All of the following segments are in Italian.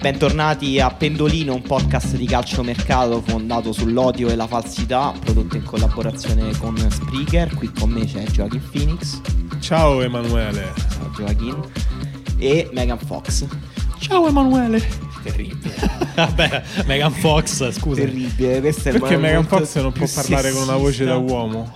bentornati a Pendolino, un podcast di calciomercato fondato sull'odio e la falsità, prodotto in collaborazione con Spreaker. Qui con me c'è Joaquin Phoenix. Ciao Emanuele. Ciao Joaquin. E Megan Fox. Ciao Emanuele. Terribile. Vabbè, Megan Fox, scusa. Terribile. Perché Megan Fox non può parlare con una voce da uomo?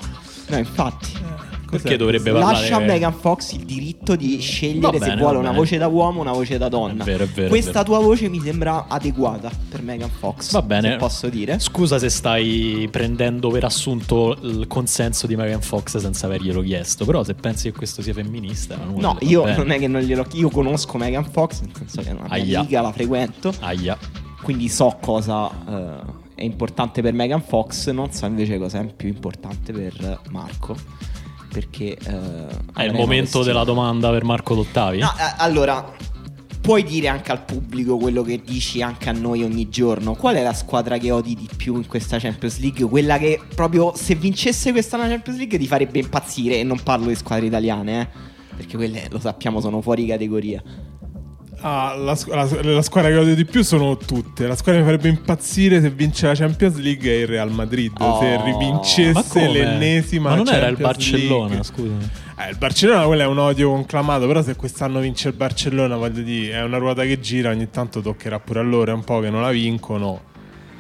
No, infatti. Perché dovrebbe parlare? Lascia a Megan Fox il diritto di scegliere se vuole una voce da uomo o una voce da donna. È vero, è vero. Questa tua voce mi sembra adeguata per Megan Fox. Va bene, se posso dire. Scusa se stai prendendo per assunto il consenso di Megan Fox senza averglielo chiesto. Però se pensi che questo sia femminista, nulla. No, io bene. Non è che non glielo. Io conosco Megan Fox, nel senso che è una mia amica, la frequento. Aia. Quindi so cosa è importante per Megan Fox. Non so invece cosa è più importante per Marco. Perché è il momento della domanda per Marco D'Ottavi? No, allora, puoi dire anche al pubblico quello che dici anche a noi ogni giorno. Qual è la squadra che odi di più in questa Champions League? Quella che proprio, se vincesse questa Champions League, ti farebbe impazzire. E non parlo di squadre italiane, perché quelle, lo sappiamo, sono fuori categoria. Ah, la squadra che odio di più sono tutte. La squadra che mi farebbe impazzire se vince la Champions League è il Real Madrid. Oh, se rivincesse l'ennesima. Ma non Champions era il Barcellona, scusa. Il Barcellona, quello è un odio conclamato. Però se quest'anno vince il Barcellona, voglio dire, è una ruota che gira. Ogni tanto toccherà pure a loro. È un po' che non la vincono.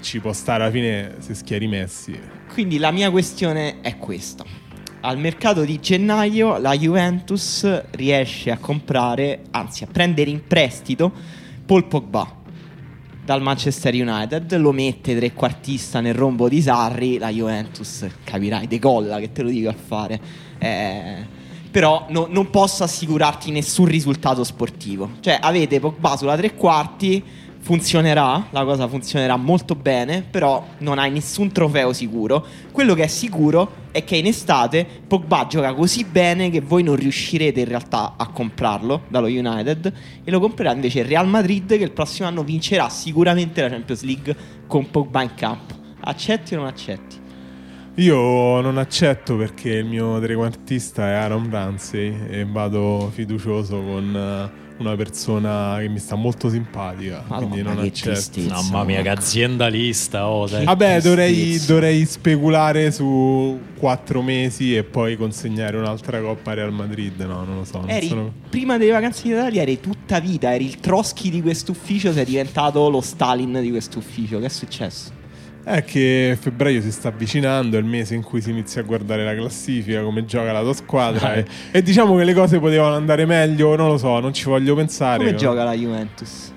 Ci può stare alla fine se schieri Messi. Quindi la mia questione è questa. Al mercato di gennaio la Juventus riesce a comprare, anzi a prendere in prestito Paul Pogba dal Manchester United, lo mette trequartista nel rombo di Sarri, la Juventus, capirai, decolla, che te lo dico a fare. Però non posso assicurarti nessun risultato sportivo. Cioè avete Pogba sulla tre quarti, funzionerà, la cosa funzionerà molto bene, però non hai nessun trofeo sicuro. Quello che è sicuro è che in estate Pogba gioca così bene che voi non riuscirete in realtà a comprarlo dallo United e lo comprerà invece il Real Madrid, che il prossimo anno vincerà sicuramente la Champions League con Pogba in campo. Accetti o non accetti? Io non accetto, perché il mio trequartista è Aaron Ramsey e vado fiducioso con una persona che mi sta molto simpatica. Madonna, quindi non accetto. Mamma mia, che aziendalista. Vabbè, dovrei speculare su 4 mesi e poi consegnare un'altra coppa a Real Madrid. No, non lo so. Prima delle vacanze in Italia eri tutta vita, eri il Trotsky di quest'ufficio, sei diventato lo Stalin di quest'ufficio. Che è successo? È che febbraio si sta avvicinando, è il mese in cui si inizia a guardare la classifica, come gioca la tua squadra e diciamo che le cose potevano andare meglio, non lo so, non ci voglio pensare. Come gioca la Juventus?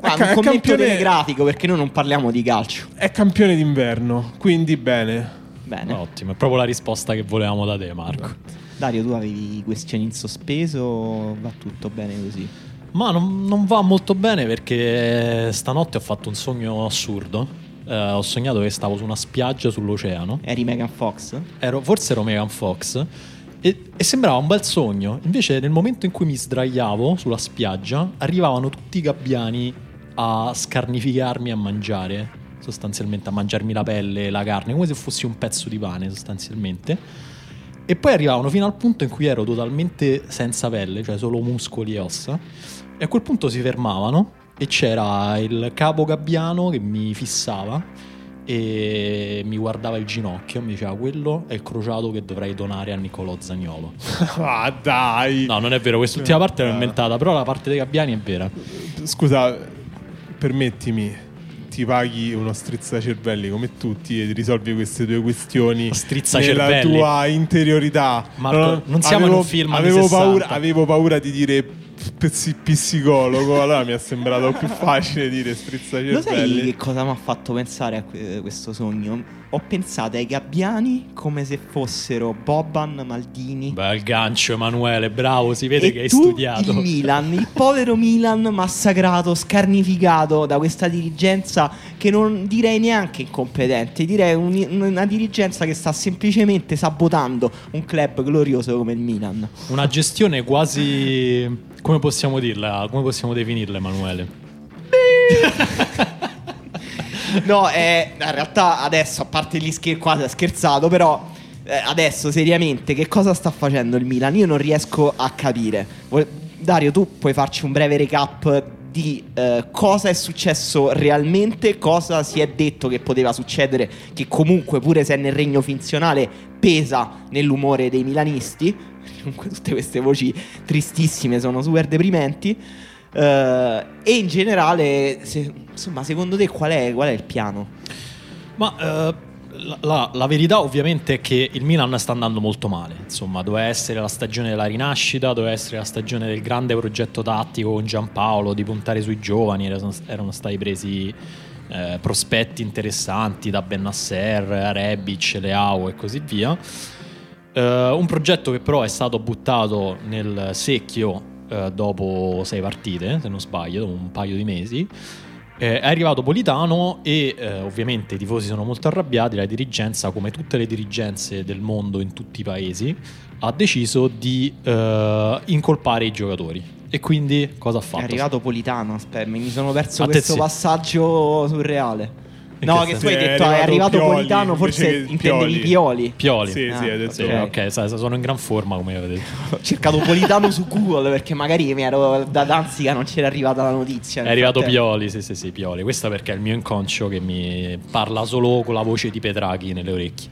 Un commento telegrafico, perché noi non parliamo di calcio. È campione d'inverno, quindi bene. Ottimo, è proprio la risposta che volevamo da te, Marco. Dario, tu avevi questioni in sospeso, va tutto bene così? Ma non va molto bene, perché stanotte ho fatto un sogno assurdo. Ho sognato che stavo su una spiaggia sull'oceano. Eri Megan Fox? Forse ero Megan Fox e sembrava un bel sogno. Invece nel momento in cui mi sdraiavo sulla spiaggia arrivavano tutti i gabbiani a scarnificarmi, a mangiare, sostanzialmente a mangiarmi la pelle, la carne, come se fossi un pezzo di pane sostanzialmente. E poi arrivavano fino al punto in cui ero totalmente senza pelle, cioè solo muscoli e ossa. E a quel punto si fermavano e c'era il capo gabbiano che mi fissava e mi guardava il ginocchio e mi diceva: quello è il crociato che dovrei donare a Niccolò Zaniolo. Ah dai. No, non è vero, quest'ultima parte l'ho inventata, però la parte dei gabbiani è vera. Scusa, permettimi, ti paghi uno strizzacervelli come tutti e ti risolvi queste due questioni nella tua interiorità. Marco, non siamo in un film anni 60. Avevo paura di dire psicologo, allora mi è sembrato più facile dire strizzacervelli. Lo sai che cosa mi ha fatto pensare a questo sogno? Ho pensato ai gabbiani come se fossero Boban, Maldini. Bel gancio, Emanuele, bravo, si vede e che hai studiato. Il Milan, il povero Milan massacrato, scarnificato da questa dirigenza che non direi neanche incompetente, direi una dirigenza che sta semplicemente sabotando un club glorioso come il Milan. Una gestione quasi, come possiamo dirla, come possiamo definirla, Emanuele? No, in realtà adesso, a parte gli scherzi, quasi ha scherzato, però adesso seriamente che cosa sta facendo il Milan? Io non riesco a capire. Dario, tu puoi farci un breve recap di cosa è successo realmente, cosa si è detto che poteva succedere, che comunque pure se è nel regno finzionale pesa nell'umore dei milanisti. Comunque tutte queste voci tristissime sono super deprimenti. E in generale insomma, secondo te qual è il piano? Ma la verità ovviamente è che il Milan sta andando molto male. Insomma, doveva essere la stagione della rinascita, doveva essere la stagione del grande progetto tattico con Gianpaolo, di puntare sui giovani. Erano stati presi prospetti interessanti da Bennasser, Rebic, Leao e così via. Un progetto che però è stato buttato nel secchio dopo 6 partite, se non sbaglio, dopo un paio di mesi. È arrivato Politano e ovviamente i tifosi sono molto arrabbiati. La dirigenza, come tutte le dirigenze del mondo in tutti i paesi, ha deciso di incolpare i giocatori. E quindi cosa ha fatto? È arrivato Politano, aspetta, mi sono perso questo passaggio surreale. No, che tu hai detto è arrivato Pioli, Politano, forse intendevi Pioli. Sì, sì, adesso okay. Sono in gran forma, come avete detto. Ho cercato Politano su Google perché magari mi ero da Danzica, non c'era arrivata la notizia. È arrivato Pioli, sì, Pioli. Questa perché è il mio inconscio che mi parla solo con la voce di Petrachi nelle orecchie.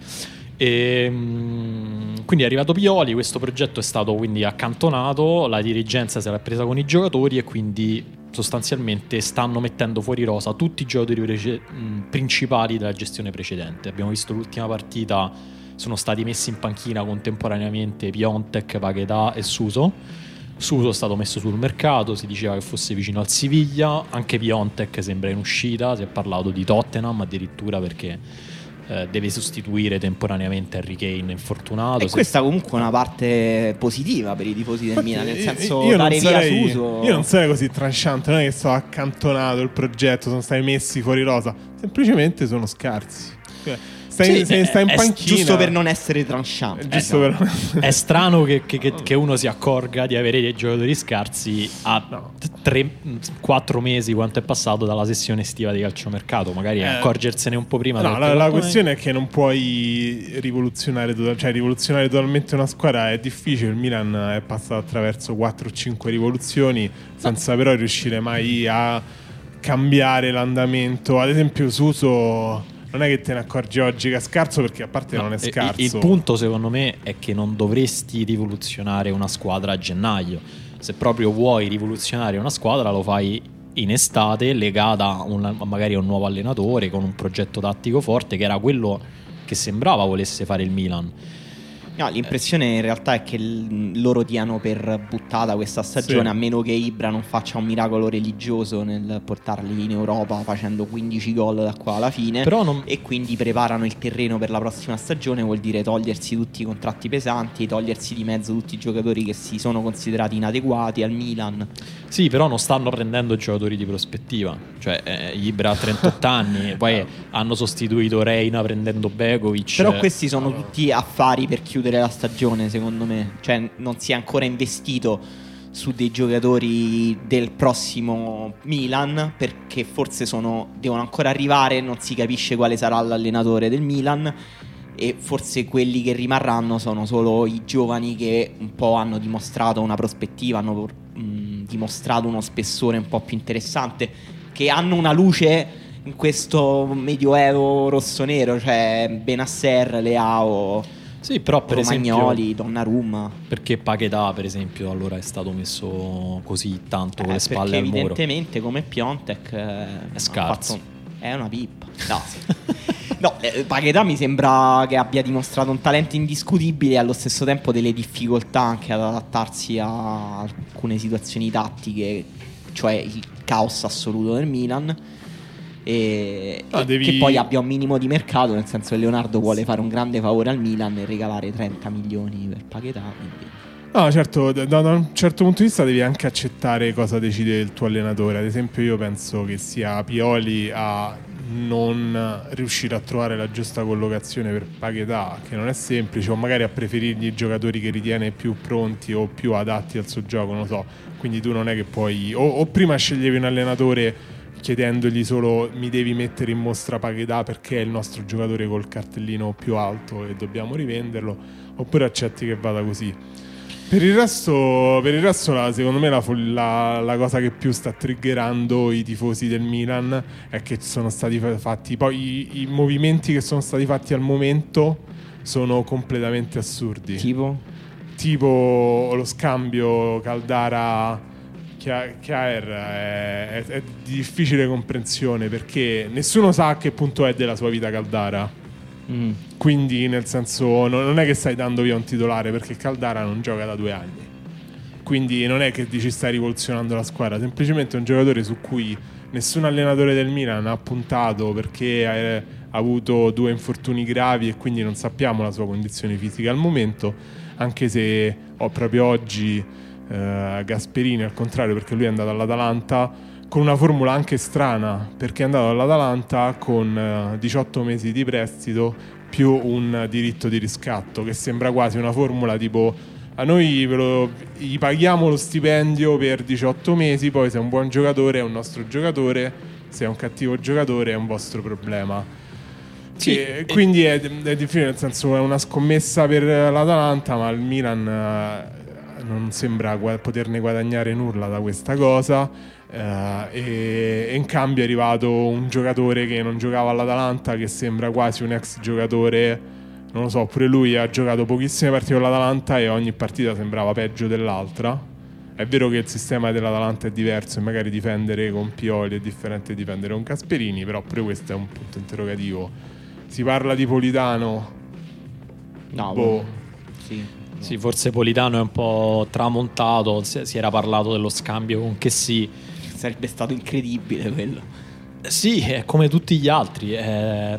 Quindi è arrivato Pioli, questo progetto è stato quindi accantonato, la dirigenza se l'ha presa con i giocatori e quindi sostanzialmente stanno mettendo fuori rosa tutti i giocatori principali della gestione precedente. Abbiamo visto l'ultima partita, sono stati messi in panchina contemporaneamente Piontek, Pagetà e Suso. Suso è stato messo sul mercato, si diceva che fosse vicino al Siviglia, anche Piontek sembra in uscita, si è parlato di Tottenham addirittura perché deve sostituire temporaneamente Harry Kane infortunato. E questa comunque è una parte positiva per i tifosi del Milan, nel senso dare via Suso. Io non sarei così trasciante, non è che sto accantonato il progetto, sono stati messi fuori rosa, semplicemente sono scarsi. Stai in panchina. Giusto per non essere tranchante. È strano che uno si accorga di avere dei giocatori scarsi a 3-4 mesi, quanto è passato dalla sessione estiva di calciomercato. Magari accorgersene un po' prima. No, la questione è che non puoi rivoluzionare totalmente una squadra. È difficile. Il Milan è passato attraverso 4-5 rivoluzioni senza però riuscire mai a cambiare l'andamento. Ad esempio Suso, non è che te ne accorgi oggi che è scarso, perché a parte non è scarso. Il punto secondo me è che non dovresti rivoluzionare una squadra a gennaio. Se proprio vuoi rivoluzionare una squadra lo fai in estate, legata magari a un nuovo allenatore con un progetto tattico forte, che era quello che sembrava volesse fare il Milan. No, l'impressione in realtà è che loro diano per buttata questa stagione, sì, a meno che Ibra non faccia un miracolo religioso nel portarli in Europa facendo 15 gol da qua alla fine. E quindi preparano il terreno per la prossima stagione, vuol dire togliersi tutti i contratti pesanti, togliersi di mezzo tutti i giocatori che si sono considerati inadeguati al Milan. Sì, però non stanno prendendo giocatori di prospettiva. Cioè Ibra ha 38 anni e poi hanno sostituito Reina prendendo Begovic. Però questi sono tutti affari per chiudere la stagione, secondo me. Cioè non si è ancora investito su dei giocatori del prossimo Milan, perché forse devono ancora arrivare, non si capisce quale sarà l'allenatore del Milan, e forse quelli che rimarranno sono solo i giovani che un po' hanno dimostrato una prospettiva, hanno dimostrato uno spessore un po' più interessante, che hanno una luce in questo medioevo rossonero, cioè Benasser, Leao. Sì, però per Romagnoli, esempio, Donnarumma. Perché Pagetà, per esempio, allora è stato messo così tanto con le spalle al muro? Evidentemente come Piontek è scarso. È una pippa. No, no, Pagetà mi sembra che abbia dimostrato un talento indiscutibile e allo stesso tempo delle difficoltà anche ad adattarsi a alcune situazioni tattiche, cioè il caos assoluto del Milan. Che poi abbia un minimo di mercato, nel senso che Leonardo vuole fare un grande favore al Milan e regalare 30 milioni per Pagetà. No, certo, da un certo punto di vista devi anche accettare cosa decide il tuo allenatore. Ad esempio io penso che sia Pioli a non riuscire a trovare la giusta collocazione per Pagetà, che non è semplice, o magari a preferirgli i giocatori che ritiene più pronti o più adatti al suo gioco, non lo so. Quindi tu non è che puoi o prima sceglievi un allenatore chiedendogli solo mi devi mettere in mostra Pagetà perché è il nostro giocatore col cartellino più alto e dobbiamo rivenderlo, oppure accetti che vada così. Per il resto secondo me la cosa che più sta triggerando i tifosi del Milan è che sono stati fatti poi i movimenti che sono stati fatti al momento sono completamente assurdi. Tipo lo scambio Caldara Chiar è di difficile comprensione, perché nessuno sa a che punto è della sua vita Caldara. Quindi nel senso non è che stai dando via un titolare, perché Caldara non gioca da 2 anni, quindi non è che dici stai rivoluzionando la squadra, semplicemente è un giocatore su cui nessun allenatore del Milan ha puntato, perché ha avuto 2 infortuni gravi e quindi non sappiamo la sua condizione fisica al momento, anche se proprio oggi Gasperini al contrario, perché lui è andato all'Atalanta con una formula anche strana, perché è andato all'Atalanta con 18 mesi di prestito più un diritto di riscatto, che sembra quasi una formula tipo a noi gli paghiamo lo stipendio per 18 mesi, poi se è un buon giocatore è un nostro giocatore, se è un cattivo giocatore è un vostro problema. Sì, quindi è difficile, nel senso è una scommessa per l'Atalanta, ma il Milan non sembra poterne guadagnare nulla da questa cosa, e in cambio è arrivato un giocatore che non giocava all'Atalanta, che sembra quasi un ex giocatore, non lo so, pure lui ha giocato pochissime partite con l'Atalanta e ogni partita sembrava peggio dell'altra. È vero che il sistema dell'Atalanta è diverso e magari difendere con Pioli è differente da difendere con Gasperini, però pure questo è un punto interrogativo. Si parla di Politano, no, sì. Sì, forse Politano è un po' tramontato, si era parlato dello scambio con Chessy. Sarebbe stato incredibile quello. Sì, è come tutti gli altri. Cioè,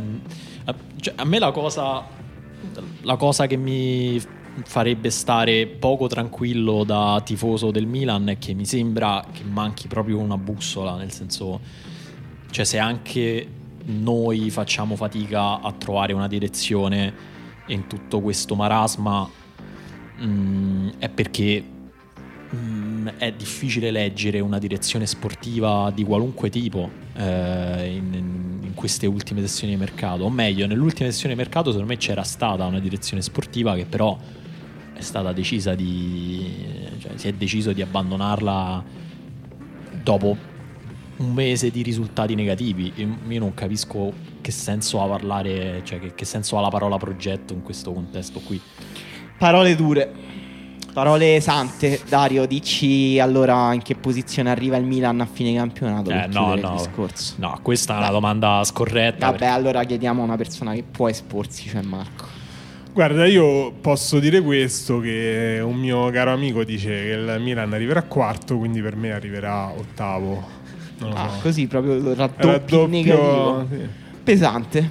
a me la cosa che mi farebbe stare poco tranquillo da tifoso del Milan è che mi sembra che manchi proprio una bussola, nel senso, cioè se anche noi facciamo fatica a trovare una direzione in tutto questo marasma, è perché è difficile leggere una direzione sportiva di qualunque tipo in queste ultime sessioni di mercato, o meglio nell'ultima sessione di mercato secondo me c'era stata una direzione sportiva che però è stata decisa si è deciso di abbandonarla dopo un mese di risultati negativi. Io non capisco che senso ha parlare, cioè che senso ha la parola progetto in questo contesto qui. Parole dure, parole sante. Dario, dici allora in che posizione arriva il Milan a fine campionato? No. Discorso. No, questa è una domanda scorretta. Vabbè, allora chiediamo a una persona che può esporsi, cioè Marco. Guarda, io posso dire questo, che un mio caro amico dice che il Milan arriverà quarto, quindi per me arriverà ottavo. Non lo so. Così proprio raddoppio negativo. Sì. Pesante.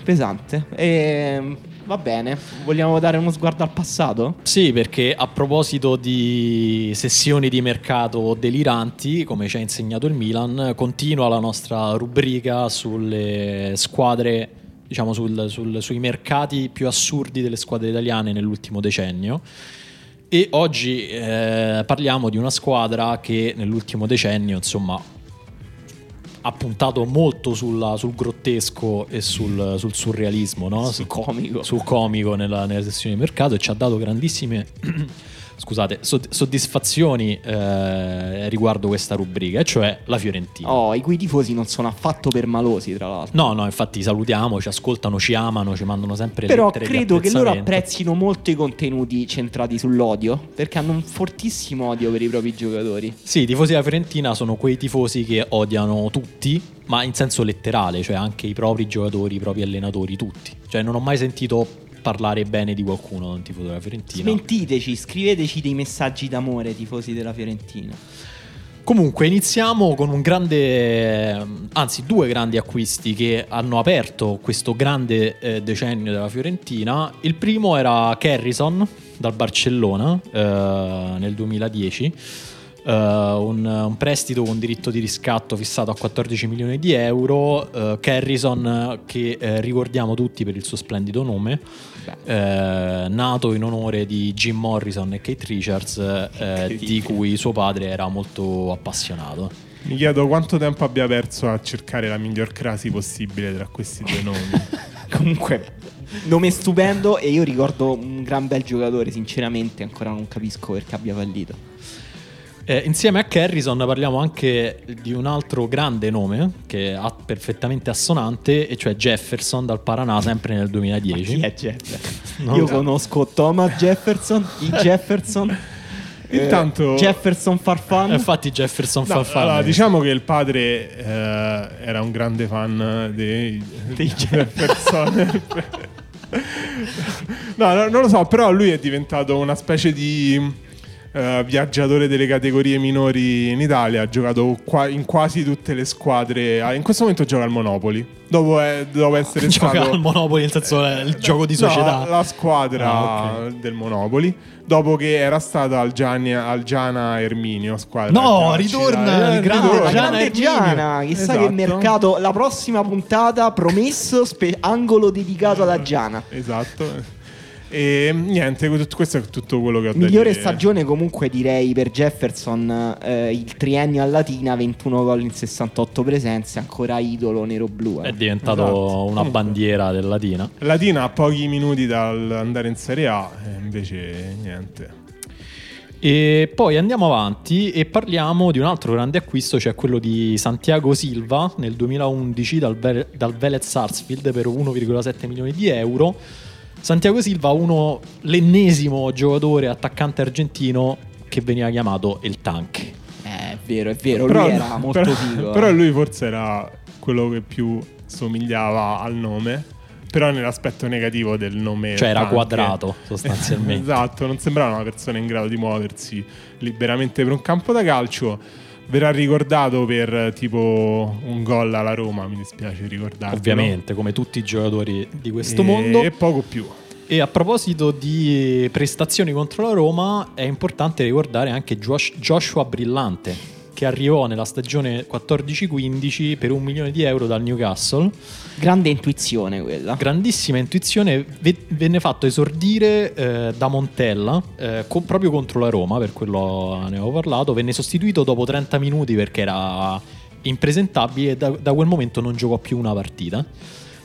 Va bene, vogliamo dare uno sguardo al passato? Sì, perché a proposito di sessioni di mercato deliranti, come ci ha insegnato il Milan, continua la nostra rubrica sulle squadre, diciamo sui mercati più assurdi delle squadre italiane nell'ultimo decennio. E oggi parliamo di una squadra che nell'ultimo decennio, insomma, ha puntato molto sul grottesco e sul surrealismo, no? sul comico nella sessione di mercato, e ci ha dato grandissime soddisfazioni riguardo questa rubrica, e cioè la Fiorentina. I cui tifosi non sono affatto permalosi, tra l'altro. No, infatti salutiamo, ci ascoltano, ci amano, ci mandano sempre le lettere. Però credo che loro apprezzino molto i contenuti centrati sull'odio, perché hanno un fortissimo odio per i propri giocatori. Sì, i tifosi della Fiorentina sono quei tifosi che odiano tutti, ma in senso letterale, cioè anche i propri giocatori, i propri allenatori, tutti. Cioè non ho mai sentito parlare bene di qualcuno, un tifoso della Fiorentina. Smentiteci, scriveteci dei messaggi d'amore, tifosi della Fiorentina. Comunque iniziamo con due grandi acquisti che hanno aperto questo grande decennio della Fiorentina. Il primo era Harrison dal Barcellona nel 2010, un prestito con diritto di riscatto fissato a 14 milioni di euro. Harrison, che ricordiamo tutti per il suo splendido nome, nato in onore di Jim Morrison e Kate Richards, di cui suo padre era molto appassionato. Mi chiedo quanto tempo abbia perso a cercare la miglior crasi possibile tra questi due nomi. Comunque Nome stupendo, e io ricordo un gran bel giocatore, sinceramente ancora non capisco perché abbia fallito. Insieme a Harrison parliamo anche di un altro grande nome che ha perfettamente assonante, e cioè Jefferson dal Paranà, sempre nel 2010. Ma chi è Jefferson? Io conosco Thomas Jefferson, il Jefferson. Intanto Jefferson Farfan. Infatti Jefferson Farfan. Allora, diciamo che il padre era un grande fan dei Jefferson. No, non lo so, però lui è diventato una specie di viaggiatore delle categorie minori in Italia. Ha giocato in quasi tutte le squadre. In questo momento gioca al Monopoli. Dopo essere stato gioca al Monopoli, nel senso il gioco di società, la squadra del Monopoli. Dopo che era stata al Giana Erminio, squadra. No, ritorna il grande Giana. Chissà che mercato. La prossima puntata, promesso, angolo dedicato alla Giana. Esatto. E niente, questo è tutto quello che ho detto. Migliore stagione comunque direi per Jefferson, il triennio a Latina, 21 gol in 68 presenze, ancora idolo nero-blu. È diventato una bandiera del Latina. Latina a pochi minuti dall'andare in Serie A, invece niente. E poi andiamo avanti e parliamo di un altro grande acquisto, cioè quello di Santiago Silva nel 2011 dal Velez Sarsfield per 1,7 milioni di euro. Santiago Silva, l'ennesimo giocatore attaccante argentino che veniva chiamato il Tank. È vero, però, lui era molto figo. Però lui forse era quello che più somigliava al nome, però nell'aspetto negativo del nome. Cioè era quadrato sostanzialmente. Esatto, non sembrava una persona in grado di muoversi liberamente per un campo da calcio. Verrà ricordato per tipo un gol alla Roma, mi dispiace ricordarlo. Ovviamente, come tutti i giocatori di questo mondo. E poco più. E a proposito di prestazioni contro la Roma, è importante ricordare anche Joshua Brillante, che arrivò nella stagione 14-15 per 1 milione di euro dal Newcastle. Grande intuizione quella. Grandissima intuizione. Venne fatto esordire da Montella proprio contro la Roma, per quello ne avevo parlato. Venne sostituito dopo 30 minuti perché era impresentabile, e da quel momento non giocò più una partita.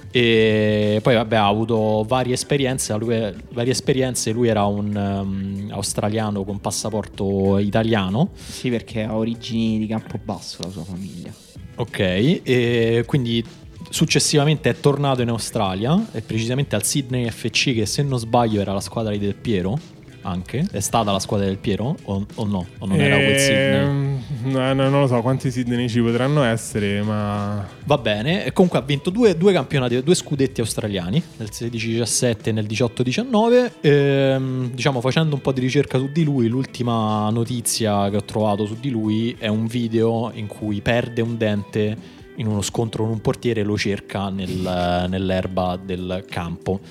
E poi vabbè, ha avuto varie esperienze. Lui era un australiano con passaporto italiano. Sì, perché ha origini di Campobasso la sua famiglia. Ok, e quindi successivamente è tornato in Australia, e precisamente al Sydney FC, che se non sbaglio era la squadra di Del Piero. Anche è stata la squadra del Piero o no? O non era quel Sydney? No, non lo so quanti Sydney ci potranno essere, ma va bene. E comunque ha vinto due campionati, 2 scudetti australiani, nel 16-17 e nel 18-19. Diciamo, facendo un po' di ricerca su di lui, l'ultima notizia che ho trovato su di lui è un video in cui perde un dente in uno scontro con un portiere, e lo cerca nell'erba del campo.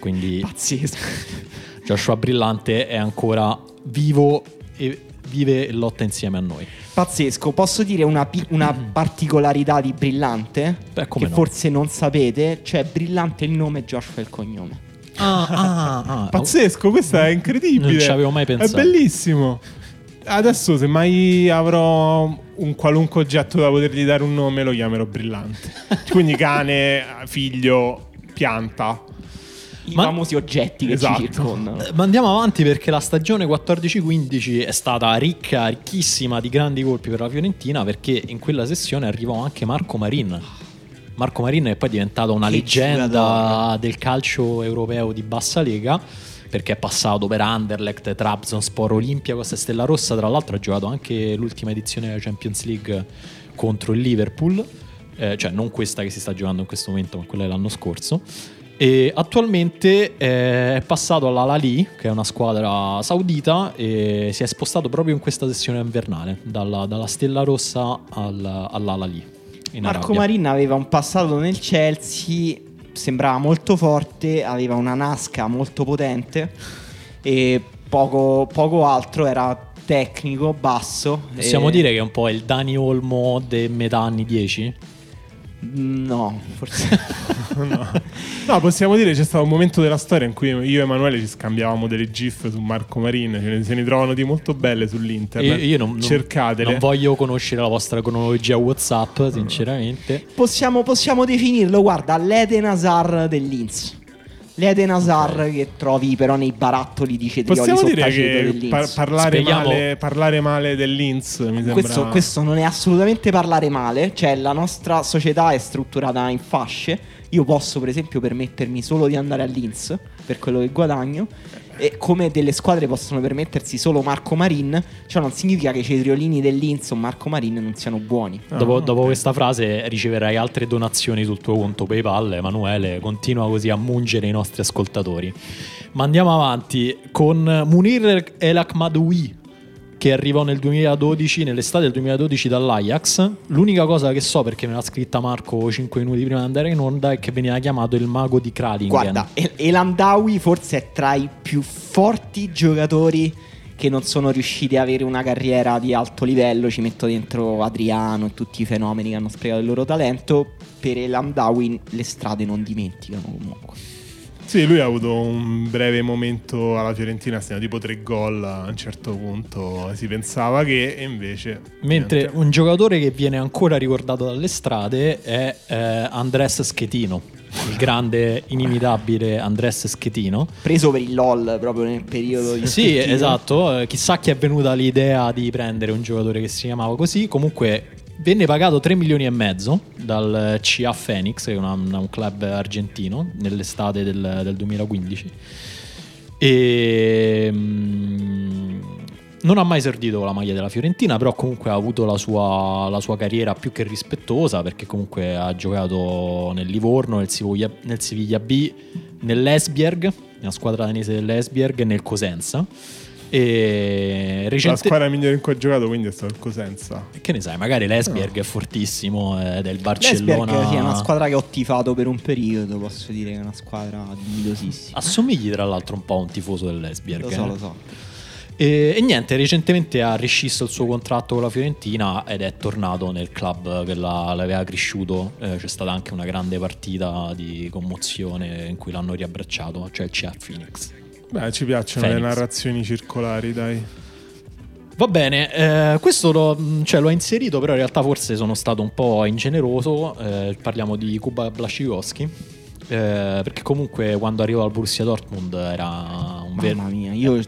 Quindi pazzesco. Joshua Brillante è ancora vivo e vive e lotta insieme a noi. Pazzesco. Posso dire una particolarità di Brillante? Beh, come che no. Forse non sapete. Cioè Brillante il nome e Joshua il cognome. Pazzesco, questo è incredibile. Non ci avevo mai pensato. È bellissimo. Adesso se mai avrò un qualunque oggetto da potergli dare un nome, lo chiamerò Brillante. Quindi cane, figlio, pianta, i famosi oggetti che ci circondano. Ma andiamo avanti, perché la stagione 14-15 è stata ricchissima di grandi colpi per la Fiorentina, perché in quella sessione arrivò anche Marko Marin, che poi è diventato una leggenda del calcio europeo di bassa lega, perché è passato per Anderlecht, Trabzonspor, Olympiacos e Stella Rossa. Tra l'altro ha giocato anche l'ultima edizione della Champions League contro il Liverpool, cioè non questa che si sta giocando in questo momento, ma quella dell'anno scorso. E attualmente è passato all'Al-Ahly, che è una squadra saudita, e si è spostato proprio in questa sessione invernale dalla Stella Rossa all'Al-Ahly. Marko Marin aveva un passato nel Chelsea, sembrava molto forte, aveva una nasca molto potente e poco altro, era tecnico, basso. Possiamo dire che è un po' il Dani Olmo dei metà anni 10? No, forse no, possiamo dire c'è stato un momento della storia in cui io e Emanuele ci scambiavamo delle gif su Marko Marin, se ne trovano di molto belle sull'internet. Io cercatele. Non voglio conoscere la vostra cronologia WhatsApp, sinceramente. Possiamo definirlo, guarda, l'Eden Hazard dell'Inz. L'Eden Hazard, okay, che trovi però nei barattoli di cetrioli sottaceto. Parlare male dell'Inz mi sembra... Questo non è assolutamente parlare male. Cioè, la nostra società è strutturata in fasce. Io posso per esempio permettermi solo di andare all'Inz per quello che guadagno, e come delle squadre possono permettersi solo Marko Marin, cioè non significa che i cetriolini dell'Inz o Marko Marin non siano buoni. Dopo questa frase riceverai altre donazioni sul tuo conto PayPal, Emanuele, continua così a mungere i nostri ascoltatori. Ma andiamo avanti con Munir Elakmadoui, che arrivò nel 2012, nell'estate del 2012 dall'Ajax. L'unica cosa che so, perché me l'ha scritta Marco 5 minuti prima di andare in onda, è che veniva chiamato il mago di Kralingen. Guarda, Elhamdaoui forse è tra i più forti giocatori che non sono riusciti ad avere una carriera di alto livello. Ci metto dentro Adriano e tutti i fenomeni che hanno sprecato il loro talento. Per Elhamdaoui le strade non dimenticano comunque. Sì, lui ha avuto un breve momento alla Fiorentina, segna tipo 3 gol a un certo punto, si pensava che, e invece... Mentre un giocatore che viene ancora ricordato dalle strade è Andrés Schettino, il grande, inimitabile Andrés Schettino. Preso per il LOL proprio nel periodo di... Sì, esatto, chissà chi è venuta l'idea di prendere un giocatore che si chiamava così, comunque... Venne pagato 3 milioni e mezzo dal CA Phoenix, che è un club argentino, nell'estate del 2015. E non ha mai esordito con la maglia della Fiorentina, però comunque ha avuto la sua carriera più che rispettosa, perché comunque ha giocato nel Livorno, nel Siviglia B, nell'Esbjerg, nella squadra danese dell'Esbjerg, e nel Cosenza. E la squadra migliore in cui ha giocato quindi è stato il Cosenza. Che ne sai, magari l'Esbjerg è fortissimo, è del Barcellona. L'Esbjerg sì, è una squadra che ho tifato per un periodo, posso dire che è una squadra dignitosissima. Assomigli tra l'altro un po' a un tifoso dell'Esbjerg. Lo so. E niente, recentemente ha rescisso il suo contratto con la Fiorentina ed è tornato nel club che l'aveva cresciuto. C'è stata anche una grande partita di commozione in cui l'hanno riabbracciato, cioè il CA Phoenix. Beh, ci piacciono Phoenix. Le narrazioni circolari, dai. Va bene, questo l'ho inserito, però in realtà forse sono stato un po' ingeneroso. Parliamo di Kuba Błaszczykowski, perché comunque quando arrivò al Borussia Dortmund era un vero... Mamma mia, io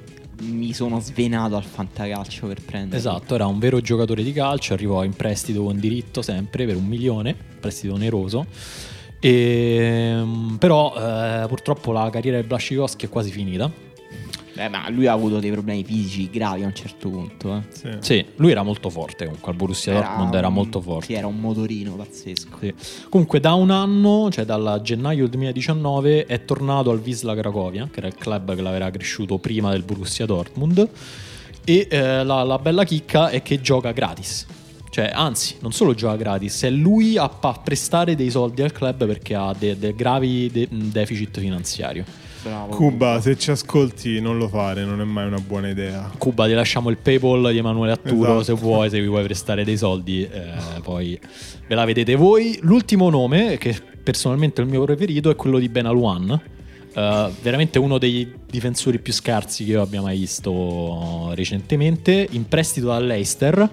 mi sono svenato al fantacalcio per prendere. Esatto, era un vero giocatore di calcio, arrivò in prestito con diritto sempre per 1 milione, prestito oneroso. Però purtroppo la carriera di Błaszczykowski è quasi finita. Ma lui ha avuto dei problemi fisici gravi a un certo punto. Sì, lui era molto forte comunque al Borussia Dortmund, era molto forte. Sì, era un motorino pazzesco. Sì. Comunque da un anno, cioè dal gennaio del 2019, è tornato al Wisła Cracovia, che era il club che l'aveva cresciuto prima del Borussia Dortmund. E la bella chicca è che gioca gratis. Cioè, anzi, non solo gioca gratis, è lui a prestare dei soldi al club perché ha dei gravi deficit finanziario. Bravo, Cuba, se ci ascolti non lo fare, non è mai una buona idea. Cuba, ti lasciamo il PayPal di Emanuele Atturo, esatto. Se vi vuoi prestare dei soldi, poi ve la vedete voi. L'ultimo nome, che personalmente è il mio preferito, è quello di Benalouane. Veramente uno dei difensori più scarsi che io abbia mai visto recentemente, in prestito dal Leicester.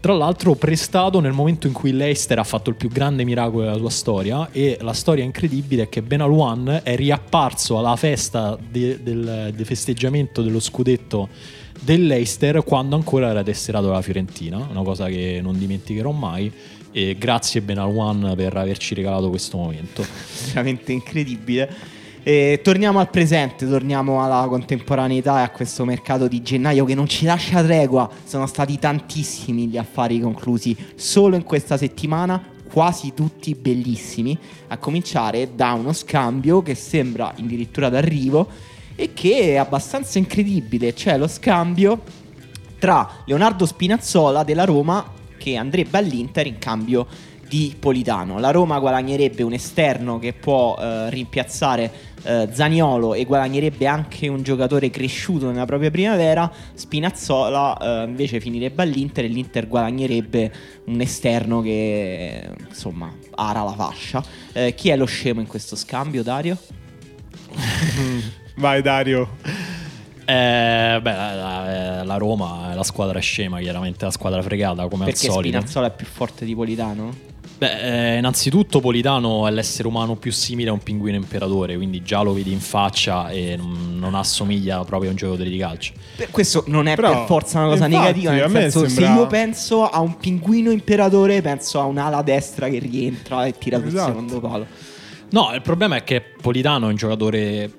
Tra l'altro prestato nel momento in cui Leicester ha fatto il più grande miracolo della sua storia. E la storia incredibile è che Benalouane è riapparso alla festa del festeggiamento dello scudetto del Leicester quando ancora era tesserato dalla Fiorentina, una cosa che non dimenticherò mai. E grazie Benalouane per averci regalato questo momento veramente incredibile. Torniamo al presente, torniamo alla contemporaneità e a questo mercato di gennaio che non ci lascia tregua. Sono stati tantissimi gli affari conclusi solo in questa settimana, quasi tutti bellissimi, a cominciare da uno scambio che sembra addirittura d'arrivo e che è abbastanza incredibile, cioè lo scambio tra Leonardo Spinazzola della Roma, che andrebbe all'Inter in cambio di Politano. La Roma guadagnerebbe un esterno che può rimpiazzare Zaniolo e guadagnerebbe anche un giocatore cresciuto nella propria primavera. Spinazzola invece finirebbe all'Inter e l'Inter guadagnerebbe un esterno che insomma ara la fascia. Chi è lo scemo in questo scambio, Dario? Vai Dario. La Roma è la squadra scema, chiaramente la squadra fregata come perché al solito. Perché Spinazzola è più forte di Politano? Beh, innanzitutto Politano è l'essere umano più simile a un pinguino imperatore, quindi già lo vedi in faccia e non assomiglia proprio a un giocatore di calcio. Questo non è però per forza una cosa negativa, nel senso, sembra... se io penso a un pinguino imperatore penso a un'ala destra che rientra e tira sul secondo palo. No, il problema è che Politano è un giocatore